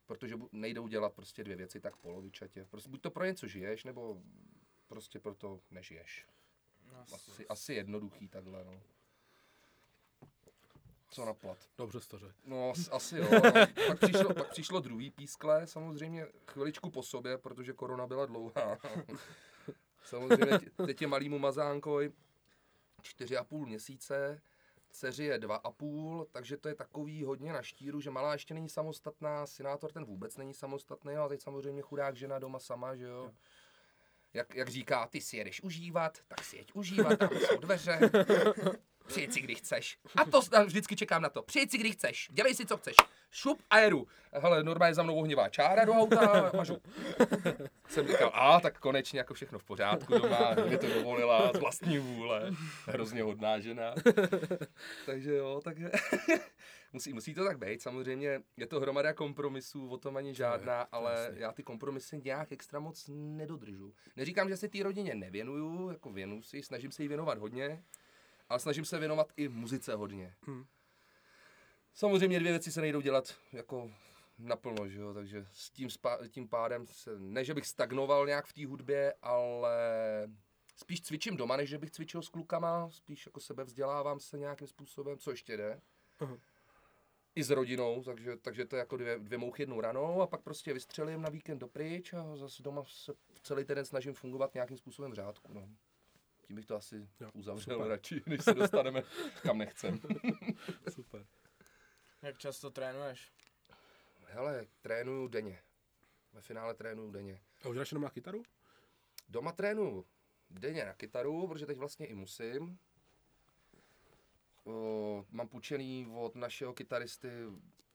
Protože nejdou dělat prostě dvě věci tak polovičatě. Prostě buď to pro něco žiješ, nebo prostě pro to nežiješ. Asi, asi jednoduchý takhle, no. Co na plat. Dobře jsi to řekl. No asi jo. No. Pak, přišlo, pak přišlo druhý pískle, samozřejmě chviličku po sobě, protože korona byla dlouhá. Samozřejmě teď je malýmu Mazzánkovi čtyři a půl měsíce. Dceři je dva a půl, takže to je takový hodně na štíru, že malá ještě není samostatná, synátor ten vůbec není samostatný, a teď samozřejmě chudák žena doma sama, že jo. Jak, jak říká, ty si jedeš užívat, tak si jeď užívat, tam jsou dveře, přijď si, kdy chceš. A to vždycky čekám na to, přijď si, kdy chceš, dělej si, co chceš, šup a jedu. Hele, normálně za mnou ohnivá čára do auta, mažu. Jsem říkal, a tak konečně jako všechno v pořádku doma, mě to dovolila z vlastní vůle, hrozně hodná žena. Takže jo, takže musí, musí to tak být, samozřejmě je to hromada kompromisů, o tom ani žádná, ale já ty kompromisy nějak extra moc nedodržu. Neříkám, že se té rodině nevěnuju, jako věnuju si, snažím se jí věnovat hodně, ale snažím se věnovat i muzice hodně. Hmm. Samozřejmě dvě věci se nejdou dělat jako naplno, že jo, takže s tím, spá- tím pádem, se, ne že bych stagnoval nějak v té hudbě, ale spíš cvičím doma, než že bych cvičil s klukama, spíš jako sebevzdělávám se nějakým způsobem, co ještě jde. Uh-huh. I s rodinou, takže, takže to je jako dvě, dvě mouchy jednou ranou a pak prostě vystřelím na víkend dopryč a zase doma se celý ten den snažím fungovat nějakým způsobem v řádku, no. Tím bych to asi jo, uzavřel super. Radši, než se dostaneme kam nechcem. Super. Jak často trénuješ? Hele, trénuju denně. Ve finále trénuju denně. A už jdeš doma na kytaru? Doma trénuju denně na kytaru, protože teď vlastně i musím. O, mám půjčený od našeho kytaristy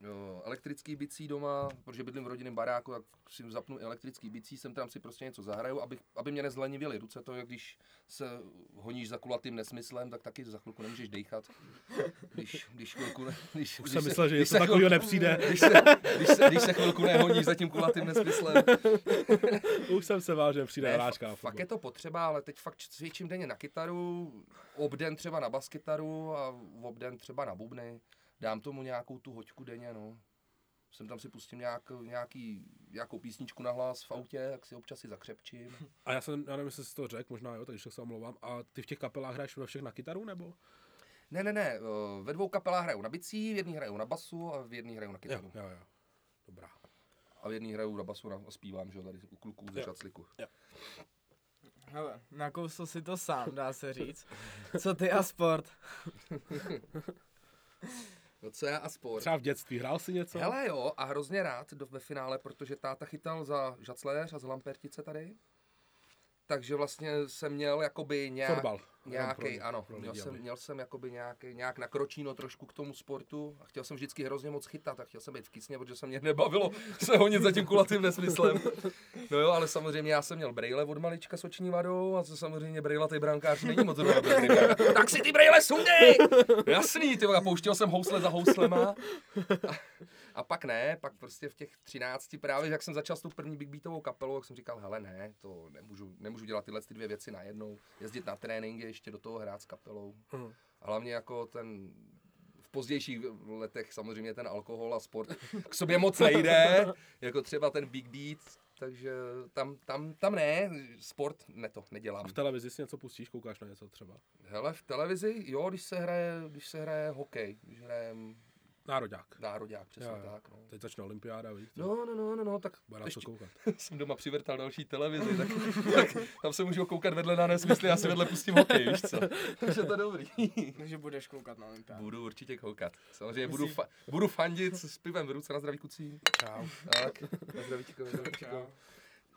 o, elektrický bicí doma, protože bydlím v rodinném baráku, tak si zapnu elektrický bicí, sem tam si prostě něco zahraju, aby, aby mě nezlenivily ruce. To je, když se honíš za kulatým nesmyslem, tak taky za chvilku nemůžeš dejchat. Když, když chvilku ne, když, Už když jsem myslel, se, že když se takovýho nepřijde. Když se, když, se, když se chvilku nehoníš za tím kulatým nesmyslem. Už jsem se vážil, že přijde hráčka. Fakt je to potřeba, ale teď fakt cvičím denně na kytaru, obden třeba na baskytaru a obden třeba na bubny, dám tomu nějakou tu hoďku denně, no. Sem tam si pustím nějak, nějaký, nějakou písničku na hlas v autě, jak si občas si zakřepčím. A já jsem, já nevím, jestli jsi to řekl, možná jo, takže se omlouvám, a ty v těch kapelách hraješ ve všech na kytaru, nebo? Ne, ne, ne, ve dvou kapelách hraju na bicí, v jedný hraju na basu a v jedný hraju na kytaru. Jo, jo, jo, dobrá. A v jedný hraju na basu a zpívám, že jo, tady u kluků ze Šacliku. Jo. Hele, nakousl si to sám, dá se říct. Co ty a sport? No co já a sport? Třeba v dětství hrál si něco? Hele jo, a hrozně rád do, ve finále, protože táta chytal za Žacléř a z Lampertice tady. Takže vlastně jsem měl jakoby nějak... Fotbal. Nějaký, ano, měl jsem, měl jsem jakoby nějaký, nějak nakročíno trošku k tomu sportu a chtěl jsem vždycky hrozně moc chytat a chtěl jsem být v kysně, protože se mě nebavilo se honit za tím kulatým nesmyslem. No jo, ale samozřejmě já jsem měl brejle od malička s oční vadou a co samozřejmě brejlatej brankář není moc dobrý. Tak si ty brejle sundej! Jasný, ty, a pouštěl jsem housle za houslema. A, a pak ne, pak prostě v těch třinácti právě, jak jsem začal s tou první big beatovou kapelou, jak jsem říkal, hele ne, to nemůžu, nemůžu dělat tyhle ty dvě věci najednou, jezdit na tréninky, ještě do toho hrát s kapelou. Uhum. A hlavně jako ten, v pozdějších letech samozřejmě ten alkohol a sport k sobě moc nejde, jako třeba ten big beat, takže tam, tam, tam ne, sport ne to, nedělám. A v televizi si něco pustíš, koukáš na něco třeba? Hele, v televizi, jo, když se hraje, když se hraje hokej, když hrajem... Nároďák. Nároďák, přesně já, tak. No. Teď začne olympiáda, víš? No, no, no, no, no, tak bude na to koukat. Jsem doma přivrtal další televizi, tak, tak tam se můžu koukat vedle na nesmysly, já si vedle pustím hokej, víš co? Takže to dobrý. Takže budeš koukat na olympiádu. Budu určitě koukat. Samozřejmě budu, fa- budu fandit s pivem v ruce, na zdraví kucí. Čau. Tak, na zdraví číko, čau.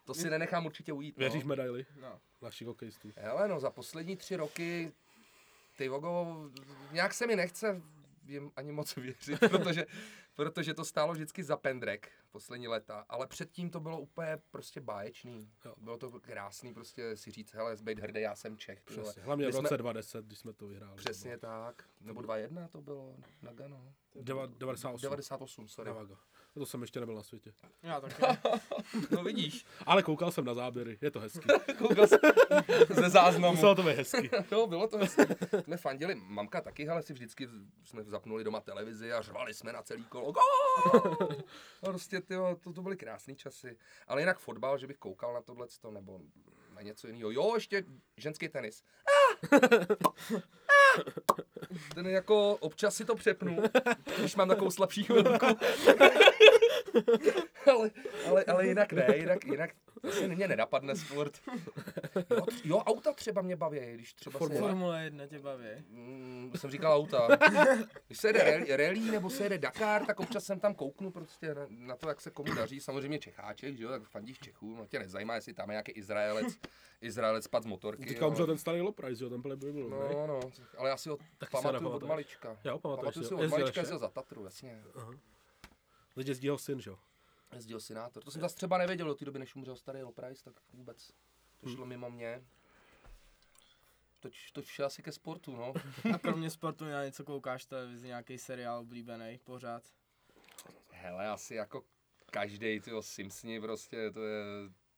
To si nenechám určitě ujít. Věříš no. medaily? No. Našich hokejistů. Hele, no, za poslední tři roky, ty vogo, nějak se mi nechce jim ani moc věřit, protože, protože to stálo vždycky za pendrek poslední léta, ale předtím to bylo úplně prostě báječný. Jo. Bylo to krásný prostě si říct, hele, být hrdý, já jsem Čech. Přesně, hlavně v roce dvacet deset, když jsme to vyhráli. Přesně nebo... tak, nebo dva jedna to bylo na Gano. devadesát osm devadesát osm, sorry. To jsem ještě nebyl na světě. Já taky. No vidíš. Ale koukal jsem na záběry, je to hezký. Koukal jsem ze záznamu. Muselo to být hezký. No, bylo to hezký. Jsme fandili, mamka taky, ale si vždycky jsme zapnuli doma televizi a řvali jsme na celý kolo. Prostě tyjo, to, to byly krásný časy. Ale jinak fotbal, že bych koukal na tohleto nebo na něco jiného. Jo, ještě ženský tenis. Ten jako občas si to přepnu, když mám takovou slabší chvilku. ale, ale, ale jinak ne, jinak, jinak asi mě nenapadne sport. Jo, jo, auta třeba mě baví, když třeba se... Formule jedna tě baví. Mm, jsem říkal auta. Když se jede rally nebo se jede Dakar, tak občas jsem tam kouknu prostě na, na to, jak se komu daří. Samozřejmě Čecháček, že jo, tak fandíš Čechů, no tě nezajímá, jestli tam je nějaký Izraelec, Izraelec pad z motorky. Teďka umřel ten starý Loprajs, jo, ten Playboy byl, ne? No, no, ale já si ho tak pamatuju od malička. Jo, pamatuju si ho od malička, jezdil za Tatru, jasně. Uh-huh. Teď jezdil syn, že jo? Jezdil synátor. To jsem zase třeba nevěděl do té doby, než umřel starý Loprajs, tak vůbec to šlo hmm. mimo mě. To, to vše asi ke sportu, no. A kromě sportu na něco koukáš televizi, nějaký seriál oblíbený pořád? Hele, asi jako každej, tyjo, Simpsoni prostě, to je...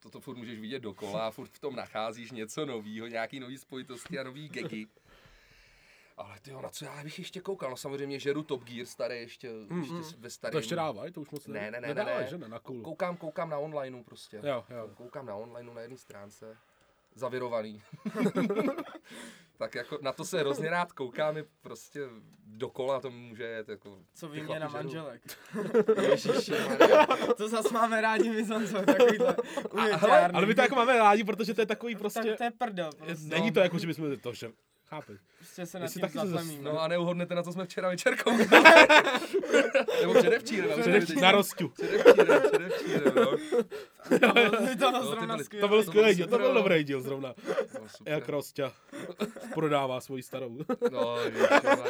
Toto furt můžeš vidět dokola, furt v tom nacházíš něco novýho, nějaký nový spojitosti a nový gegy. Ale tyjo, na co já bych ještě koukal? No samozřejmě žeru Top Gear staré ještě, mm, ještě mm. ve starém. To ještě dávaj, to už moc ne. Ne, ne, ne, nedávaj, ne, ne. ne na cool. Koukám, koukám na onlineu prostě. Jo, jo. Koukám na onlineu na jedné stránce. Zavirovaný. Tak jako na to se hrozně rád koukám, je prostě dokola to může jet jako... Co výměna manželek. Ježiši, to zase máme rádi my Zonzo, takovýhle ujetárný. Ale my to jako máme rádi, protože to je takový prostě... Tak to je prdel. Prostě. Není to jako, že bychom to, že Chápeš? Prostě se nad tím zaslemím. No a neuhodnete, na co jsme včera večer koukali. Nebo předevčírem. Na rozťu. Předevčírem, předevčírem, no. To byl skvělý díl, to byl dobrý díl zrovna. Jak Rosťa prodává svoji starou. No,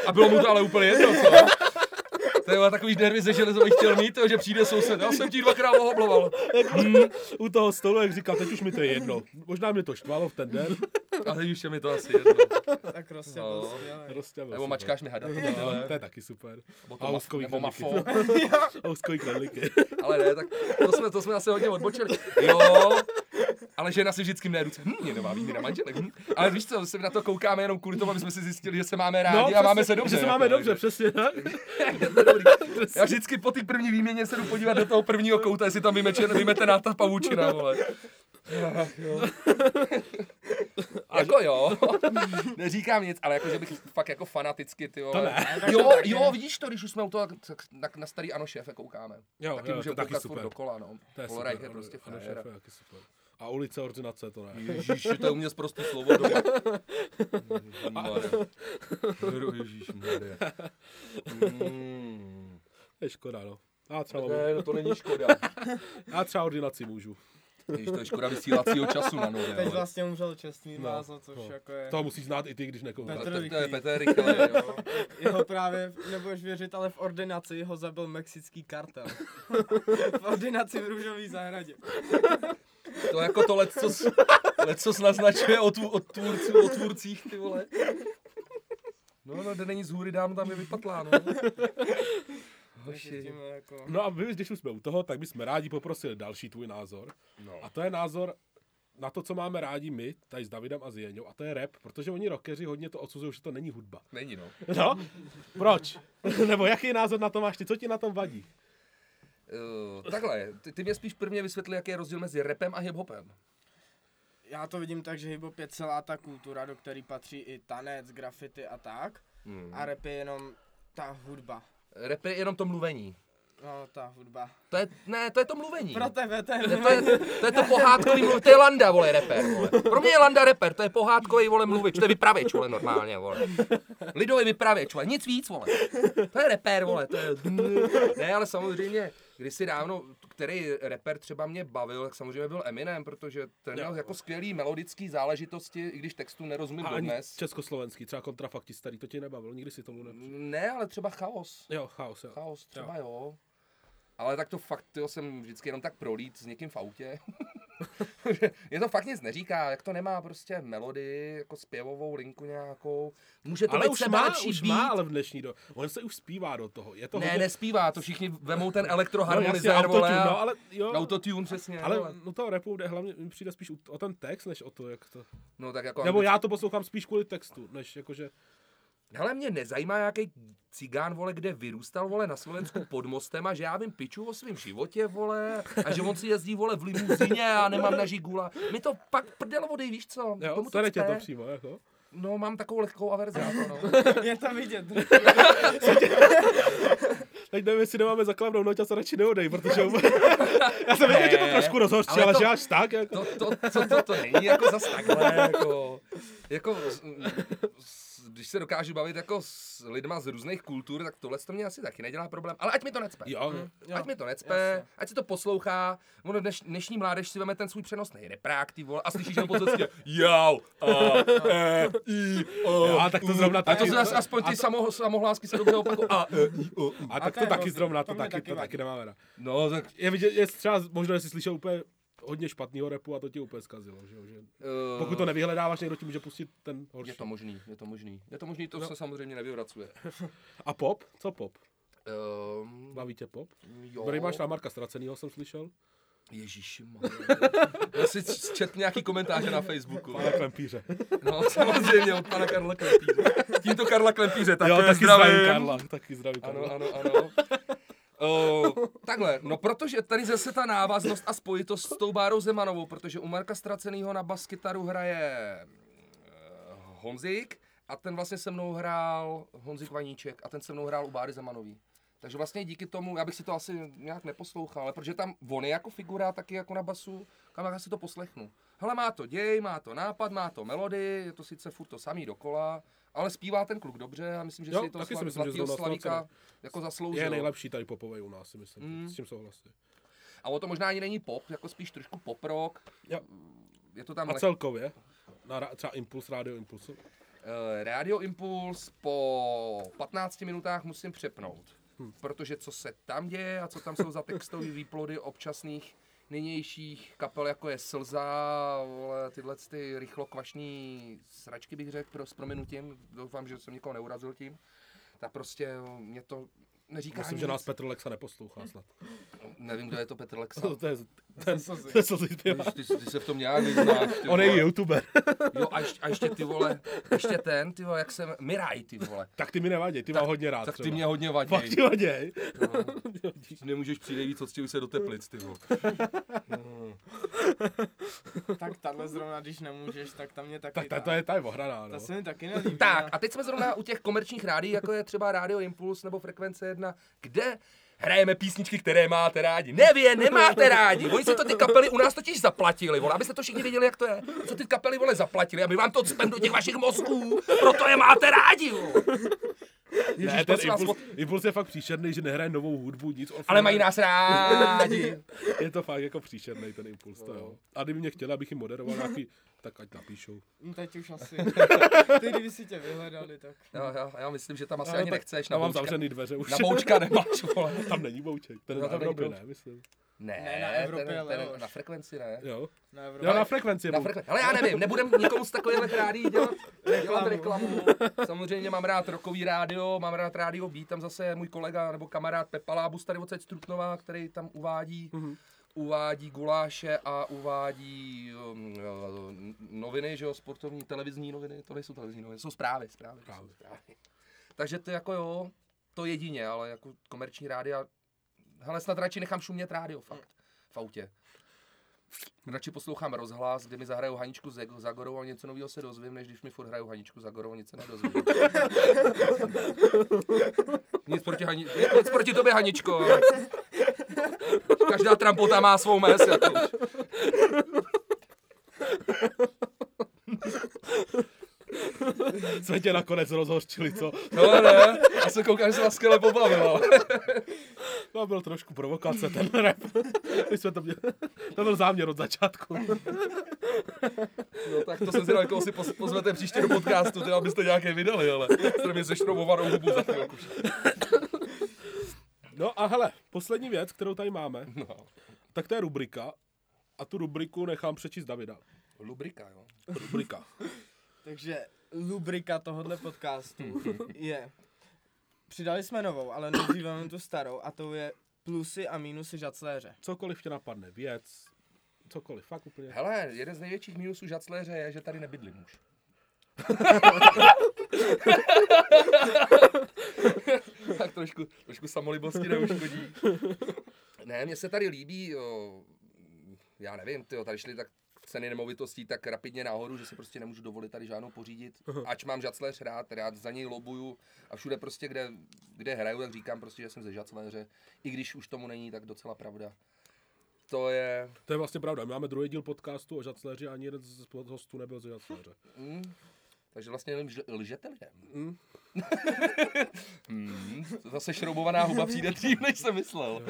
a bylo mu to ale úplně jedno, co? To je takový nervy ze železových chtěl mít, že přijde soused. Já jsem ti dvakrát ohobloval. Hmm, u toho stolu, jak říkal, teď už mi to je jedno. Možná mě to štvalo v ten den. A teď už je mi to asi jedno. Tak Rostě no. byl skvělý. Nebo mačkáš nehadat. No, to je taky super. A úzkový knedlíky. A úzkový knedlíky. Ale ne, tak to jsme, to jsme asi hodně odbočili. Jo, ale žena si vždycky mne ruce. Hm, mě nová výměna manželek. Hm. Ale víš co, se na to koukáme jenom kvůli tomu, aby jsme si zjistili, že se máme rádi no, a přesně, máme se dobře. Že se máme dobře, přesně tak. Já vždycky po té první výměně se jdu podívat do toho prvního kouta, jestli tam vymete náta pavučina, vole. Ach, jo. Jako jo, neříkám nic, ale jako, že bych fakt jako fanaticky, ty vole. Jo, jo, vidíš to, když už jsme u toho, tak na, na starý Ano šéfe koukáme. Jo, taky jo, můžeme to koukat furt dokola, no. Polorajch je prostě fanoušera. A ulice ordinace, to ne. Ježíš, to je u mě zprostý slovo doma. Ježíšmarja. Mm. Je škoda, no. Já třeba... Ne, no to není škoda. Já třeba ordinaci můžu. Ježíš, to je škoda vysílacího času na nové. Teď vlastně umřel Čestný Váza, což no. jako je... To musíš znát i ty, když nekoukáš. To je Petr Rychlej, jo. Jeho právě, nebudeš věřit, ale v ordinaci ho zabil mexický kartel. V ordinaci v Růžový zahradě. To jako to lecos, lecos naznačuje o, tu, o, tvůrců, o tvůrcích, ty vole. No, no, kde není z hůry dám, tam je vypatlá, no. Hoši. No a my, když už jsme u toho, tak bychom rádi poprosili další tvůj názor. No. A to je názor na to, co máme rádi my, tady s Davidem a s Jeňou, a to je rap, protože oni rockeři hodně to odsuzují, že to není hudba. Není, no. No, proč? Nebo jaký názor na to máš ty, co ti na tom vadí? Uh, takhle, ty, ty mě spíš prvně vysvětli, jaký je rozdíl mezi rapem a hiphopem. Já to vidím tak, že hiphop je celá ta kultura, do které patří i tanec, graffiti a tak. Hmm. A rap je jenom ta hudba. Rap je jenom to mluvení. No, ta hudba. To je, ne, to je to mluvení. Pro tebe, to je... To je to, to, je to pohádkový mluvič, to je Landa, vole, rapper, vole. Pro mě je Landa rapper, to je pohádkový, vole, mluvič, to je vypravěč, vole, normálně, vole. Lidový vypravěč, vole, nic víc, vole. To je rapper, vole, to je... Ne, ale samozřejmě, když si dávno, který rapper třeba mě bavil, tak samozřejmě byl Eminem, protože ten měl jako skvělý melodický záležitosti, i když textu nerozumím dodnes. Československý, třeba kontrafakti starý, to tě nebavil, nikdy si tomu nepřijel. Ne, ale třeba Chaos. Jo, Chaos, jo. Chaos, třeba jo. jo. Ale tak to fakt, tyjo, jsem vždycky jenom tak prolít s někým v autě. Je to fakt nic neříká, jak to nemá prostě melodii, jako zpěvovou linku nějakou. Může to ale být už má, už beat. Má, ale v dnešní době. On se už zpívá do toho. Je to ne, hodně... nespívá, to všichni vemou ten elektroharmonizér, no, vole. No, ale jo. Autotune, přesně. Ale no, no toho rapu jde hlavně, mi přijde spíš o ten text, než o to, jak to... No, tak jako nebo anglicky... já to poslouchám spíš kvůli textu, než jakože... Hele, mě nezajímá, jaký cigán, vole, kde vyrůstal, vole, na Slovensku pod mostem a že já vím piču o svém životě, vole, a že on si jezdí, vole, v limuzině a nemám na žigula. Mi to pak prdelo odej, víš co? Jo, tady tě to přímo, jako? No, mám takovou lehkou averzi na to, no. Je to vidět. Teď nevím, jestli nemáme zakladnou noť a se radši neodej, protože já jsem věděl, že to trošku rozhořčí, ale, to, ale že až tak, jako. To, to, to, to, to není jako zas takhle, jako, jako když se dokážu bavit jako s lidma z různých kultur, tak tohle to mě asi taky nedělá problém, ale ať mi to necpe. Jo, jo. Ať mi to necpe, jasně. Ať si to poslouchá. Ono dneš, dnešní mládež si veme ten svůj přenosný reprák, ty vole, a slyšíš jenom po cestě jau, a, e, i, o, jo, tak to zrovna taky. A to zase aspoň ty samo, samohlásky se dobře opakou, a, e, i, o, i. A tak to taky zrovna, to taky, to taky nemáme rád. No, tak je vidět, je třeba možná, jestli slyšel úplně hodně špatného rapu a to ti úplně zkazilo, že jo, že? Pokud to nevyhledáváš, někdo ti může pustit ten horší. Je to možný, je to možný. Je to možný, to no. se samozřejmě nevyvracuje. A pop? Co pop? Um, Baví tě pop? Jo. Tady máš Marka Ztracenýho, jsem slyšel. Ježíši, mám. Já si čet nějaký komentáře na Facebooku. Pana Klempíře. No, samozřejmě od pana Karla Klempíře. Tímto Karla Klempíře, tak jo, taky zdravím. zdravím Karla, taky zdravím Karla. Ano, ano, ano. Uh, takhle, no protože tady zase ta návaznost a spojitost s tou Bárou Zemanovou, protože u Marka Ztracenýho na baskytaru hraje uh, Honzik a ten vlastně se mnou hrál Honzik Vaníček a ten se mnou hrál u Báry Zemanový. Takže vlastně díky tomu, já bych si to asi nějak neposlouchal, ale protože tam on je jako figura, taky jako na basu, kamarád si to poslechnu. Hele, má to děj, má to nápad, má to melodii, je to sice furt to samý dokola, ale zpívá ten kluk dobře a myslím, že jo, si to myslím, Zlatýho že Slavíka jako zasloužil. Je nejlepší tady popovej u nás, si myslím, mm. s tím souhlasím. A o to možná ani není pop, jako spíš trošku pop rock. Jo. Je to tam a leh... celkově? Na třeba Impuls, Radio Impulsu? Radio Impuls po patnácti minutách musím přepnout. Hmm. Protože co se tam děje a co tam jsou za textové výplody občasných nynějších kapel, jako je Slza, tyhle ty rychlokvašný sračky bych řekl, pro, s prominutím, doufám, že jsem nikoho neurazil tím, tak prostě mě to neříká. Myslím, že nás nic. Petr Lexa neposlouchá snad. Nevím, kdo je to Petr Lexa. To, to je ten Slzy zpěvák. Ty, ty se v tom nějak vyznáš. On je youtuber. Jo a ještě, a ještě ty vole, ještě ten, ty vole, jak jsem, Miraj, ty vole. Tak ty mi nevaděj, ty mám hodně rád. Tak třeba. Ty mě hodně vaděj. Fakt ti vaděj. No, nemůžeš přijít víc, odstěhuj se do Teplic, ty vole. No. Tak tahle zrovna, když nemůžeš, tak tam mě taky tak. To je tady ohraná, no. To se mi taky nelíbí. Tak a teď jsme zrovna u těch komerčních rádií, jako je třeba Radio Impuls nebo Frekvence, kde hrajeme písničky, které máte rádi. Ne, vy je nemáte rádi. Oni si to ty kapely u nás totiž zaplatili, vole, abyste to všichni věděli, jak to je. Co ty kapely, vole, zaplatili, aby vám to odspem do těch vašich mozků, proto je máte rádi, vole. Ježíš, ne, ten impuls, vás... impuls je fakt příšerný, že nehraje novou hudbu, nic. Ofrán. Ale mají nás rádi. Je to fakt jako příšerný ten impuls, to jo. A kdyby mě chtěli, abych jim moderoval nějaký, tak ať napíšou. Teď už asi. Ty kdyby si tě vyhledali, tak... Jo, jo, já myslím, že tam asi no, ani nechceš. Tam mám zavřený dveře už. Na boučka nemáš, vole. Tam není bouček, ten no, na Evropě ne, myslím. Ne, ne, na Evropě, ale na Frekvenci ne. Jo, na, jo, na Frekvenci. Na frekven... Ale já nevím, nebudem nikomu z takových rádií dělat, dělat reklamu. Samozřejmě mám rád rockový rádio, mám rád rádio Beat, tam zase můj kolega nebo kamarád Pepa Lábus tady odsaď z Trutnova, který tam uvádí, mm-hmm. uvádí guláše a uvádí um, noviny, že jo, sportovní, televizní noviny, to nejsou televizní noviny, jsou zprávy, zprávy, zprávy. Jsou zprávy. Takže to jako jo, to jedině, ale jako komerční rádia. Hele, snad radši nechám šumět rádio, fakt, v autě. Radši poslouchám rozhlas, kde mi zahrajou Haničku Zagorovou a něco nového se dozvím, než když mi furt hrajou Haničku Zagorovou, nic se nedozvím. Nic proti, Hani... nic proti tobě, Haničko. Každá trampota má svou mes, jako už. Jsme tě nakonec rozhořčili, co? No ne, já se koukám, že se vás skvěle pobavila. To byl trošku provokace, ten rap. My jsme to měli, to byl záměr od začátku. No tak to jsem zjistil, jakou si pozvete příště do podcastu, teda abyste nějaké vydali, ale jste mě sešroubovanou hubu za chvilku. No a hele, poslední věc, kterou tady máme, no. Tak to je rubrika a tu rubriku nechám přečíst Davida. Lubrika, jo? Rubrika. Takže lubrika tohohle podcastu je, přidali jsme novou, ale neuzýváme tu starou a to je plusy a mínusy Žacléře. Cokoliv tě napadne, věc, cokoliv, fakt úplně. Hele, jeden z největších mínusů Žacléře je, že tady nebydlím už. Tak trošku, trošku samolibosti neuškodí. Ne, mně se tady líbí, jo, já nevím, tyjo, tady šli tak ceny nemovitostí tak rapidně nahoru, že si prostě nemůžu dovolit tady žádnou pořídit. Ač mám Žacléř rád, rád za něj lobuju a všude prostě, kde, kde hraju, tak říkám prostě, že jsem ze Žacléře. I když už tomu není, tak docela pravda. To je... To je vlastně pravda. My máme druhý díl podcastu o Žacléři a ani jeden z hostů nebyl ze Žacléře. Mm. Takže vlastně lž, lžete lidem. Mm. mm. Zase šroubovaná huba přijde dřív, než jsem myslel.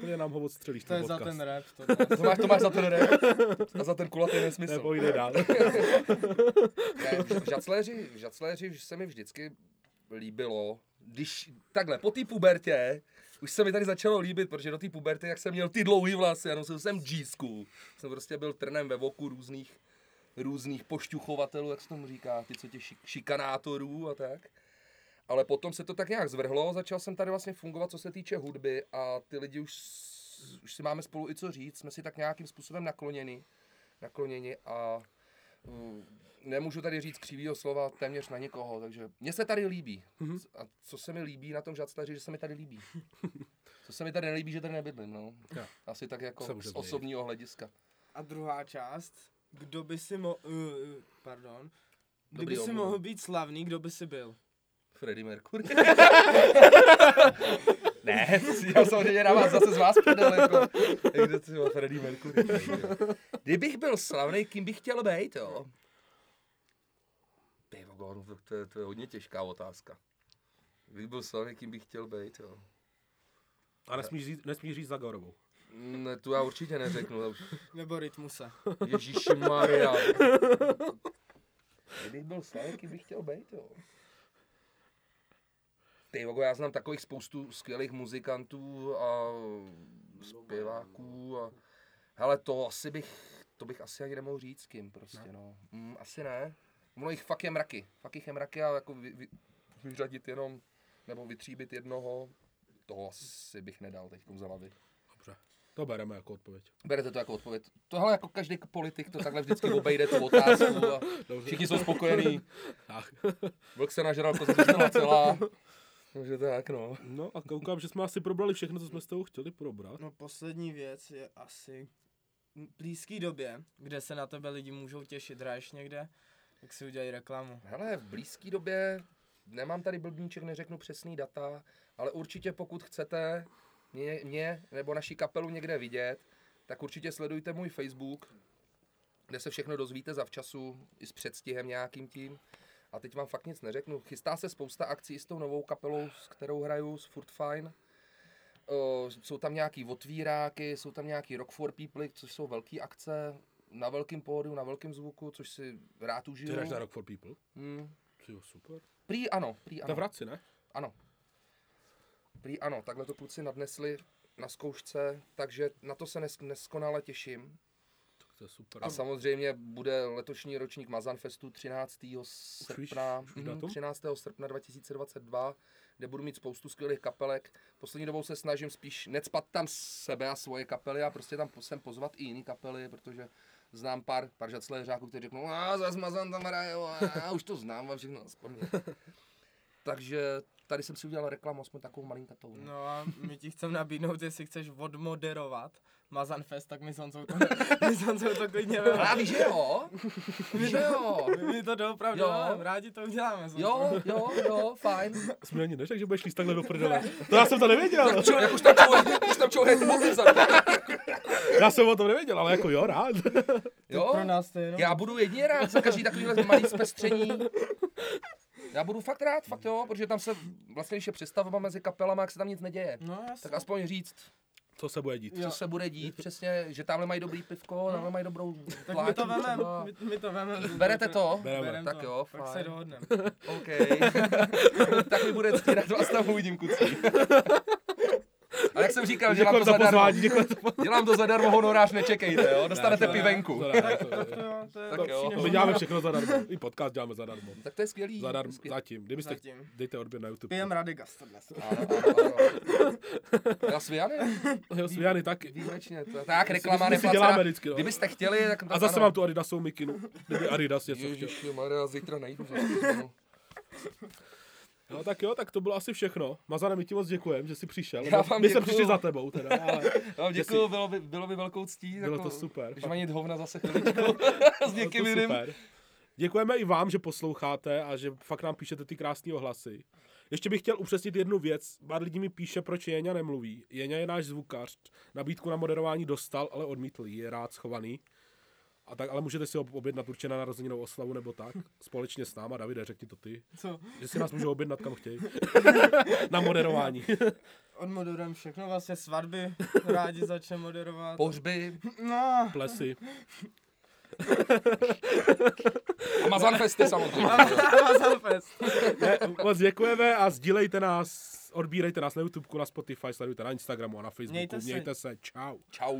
To je nám ho odstřelíš, ten podcast. To je podcast. Za ten rap. To, to, máš, to máš za ten rap a za ten kulatý nesmysl. Nebo jde dál. Žacléři, žacléři se mi vždycky líbilo, když takhle po té pubertě, už se mi tady začalo líbit, protože do té puberty, jak jsem měl ty dlouhý vlasy, já nosil jsem džísku, jsem prostě byl trnem ve voku různých, různých pošťuchovatelů, jak se tomu říká, ty co tě šik, šikanátorů a tak. Ale potom se to tak nějak zvrhlo, začal jsem tady vlastně fungovat, co se týče hudby a ty lidi už, už si máme spolu i co říct, jsme si tak nějakým způsobem nakloněni, nakloněni a uh, nemůžu tady říct křivýho slova téměř na nikoho, takže mně se tady líbí. Mm-hmm. A co se mi líbí na tom Žacléři, že se mi tady líbí. Co se mi tady nelíbí, že tady nebydlím, no. Ja. Asi tak jako z osobního hlediska. A druhá část, kdo by si mohl, uh, pardon, kdo by si mohl být slavný, kdo by si byl? Freddie Mercury. jo, samozřejmě na vás zase z vás prdel, jako, takže to byl Freddie Mercury. Kdybych byl slavný, kým bych chtěl být, jo? To je, to je hodně těžká otázka. Kdybych byl slavný, kým bych chtěl být, jo? A nesmíš říct, nesmíš říct Zagorovou. Ne, tu já určitě neřeknu. Nebo Rytmuse. Ježišmarja. Kdybych byl slavný, kým bych chtěl být, jo? Tyvo, já znám takových spoustu skvělých muzikantů a zpěváků a... Hele, to asi bych, to bych asi ani nemohl říct s kým prostě, ne. no. Mm, asi ne. Ono jich fakt je mraky, fakt jich je mraky a jako vy, vy, vyřadit jenom, nebo vytříbit jednoho, toho asi bych nedal teďkom za hlavy. Dobře, to bereme jako odpověď. Berete to jako odpověď. Tohle jako každý politik to takhle vždycky obejde tu otázku a dobře. Všichni jsou spokojení. Vlk se nažral, koza zůstala celá. Takže tak, no. No a koukám, že jsme asi probrali všechno, co jsme s tebou chtěli probrat. No poslední věc je asi v blízké době, kde se na tebe lidi můžou těšit. Hraješ někde, tak si udělají reklamu. Hele, v blízké době, nemám tady blbníček, neřeknu přesný data, ale určitě pokud chcete mě, mě nebo naši kapelu někde vidět, tak určitě sledujte můj Facebook, kde se všechno dozvíte zavčasu, i s předstihem nějakým tím. A teď vám fakt nic neřeknu. Chystá se spousta akcí s tou novou kapelou, s kterou hraju, s Furt Fajn. Uh, jsou tam nějaký otvíráky, jsou tam nějaký Rock for People, což jsou velký akce na velkém pódiu, na velkém zvuku, což si rád užiju. Ty jdeš na Rock for People? Hmm. Jo, super. Prý ano, prý ano. To v Hradci, ne? Ano. Prý ano, takhle to kluci nadnesli na zkoušce, takže na to se nes- neskonale těším. To je super. A samozřejmě bude letošní ročník Mazzanfestu třináctého srpna, třináctého srpna dva tisíce dvacet dva, kde budu mít spoustu skvělých kapelek. Poslední dobou se snažím spíš necpat tam sebe a svoje kapely a prostě tam sem pozvat i jiný kapely, protože znám pár, pár žacléřáků, kteří řeknou, a zas Mazan tam hraje, a už to znám, vám všechno vzpomněl. Takže tady jsem si udělal reklamu, aspoň takovou malinkatou. Ne? No a my ti chceme nabídnout, jestli chceš odmoderovat Mazzanfest, tak my s Honzou to, my s Honzou to klidně veme. A víš, že jo? Víš, že jo? My to doopravdu máme, rádi to uděláme. Jo, jo, jo, fajn. Jsi mi ani neřekl, že budeš líst takhle do prdele. To já jsem to nevěděl. Tak čo, jak už tam čouhej mobil za to. Já jsem o tom nevěděl, ale jako jo, rád. Jo, pro nás to jenom... Já budu jedině rád za každý takovýhle malý zpestření. Já budu fakt rád, fakt jo, protože tam se vlastně, když je přestavba mezi kapelama, jak se tam nic neděje, no, tak aspoň říct, co se bude dít. Jo. Co se bude dít, přesně, že tamhle mají dobrý pivko, tamhle mají dobrou plátí. Tak my to vemem, my, my to vemem. Berete to? Bereme. Tak jo, fajn. Tak se dohodneme. OK. Tak mi bude ctírat vás tam uvidím, kucí. A jak jsem říkal, dělám to zadarmo, dělám to zadarmo, honorář nečekejte, jo? Dostanete pivenku. Tak jo, my děláme všechno zadarmo, i podcast děláme zadarmo. Tak to je skvělý. Zadarmo, zatím, kdybyste, dejte odběr na YouTube. Pijem Radegast dneska. Já Svijany? Jo, Svijany taky. Výjimečně, tak reklama neplacená. Kdybyste chtěli, tak... A zase mám tu Adidasovou mikinu, kdyby Adidas něco chtěl. Ježišmarja, zítra najdu. No tak jo, tak to bylo asi všechno. Mazane, my ti moc děkujem, že jsi přišel. My jsme přišli za tebou teda. Ale já vám děkuju, jsi... bylo, by, bylo by velkou ctí. Bylo jako, to super. Když manit hovna zase chviličku s někým jiným. Děkujeme i vám, že posloucháte a že fakt nám píšete ty krásné ohlasy. Ještě bych chtěl upřesnit jednu věc. Pár lidí mi píše, proč Jeňa nemluví. Jeňa je náš zvukař. Nabídku na moderování dostal, ale odmítl. Je rád schovaný. A tak, ale můžete si ho objednat určitě na narozeninovou oslavu nebo tak, společně s náma. Davide, řekni to ty. Co? Že si nás můžou objednat kam chtějí. Na moderování. Odmoderujeme všechno, vlastně svatby rádi začne moderovat. Pohřby. No. Plesy. A Mazzanfesty samozřejmě. A Mazzanfest. Moc děkujeme a sdílejte nás, odbírejte nás na YouTubeku, na Spotify, sledujte na Instagramu a na Facebooku. Mějte se. Mějte se. Čau. Čau.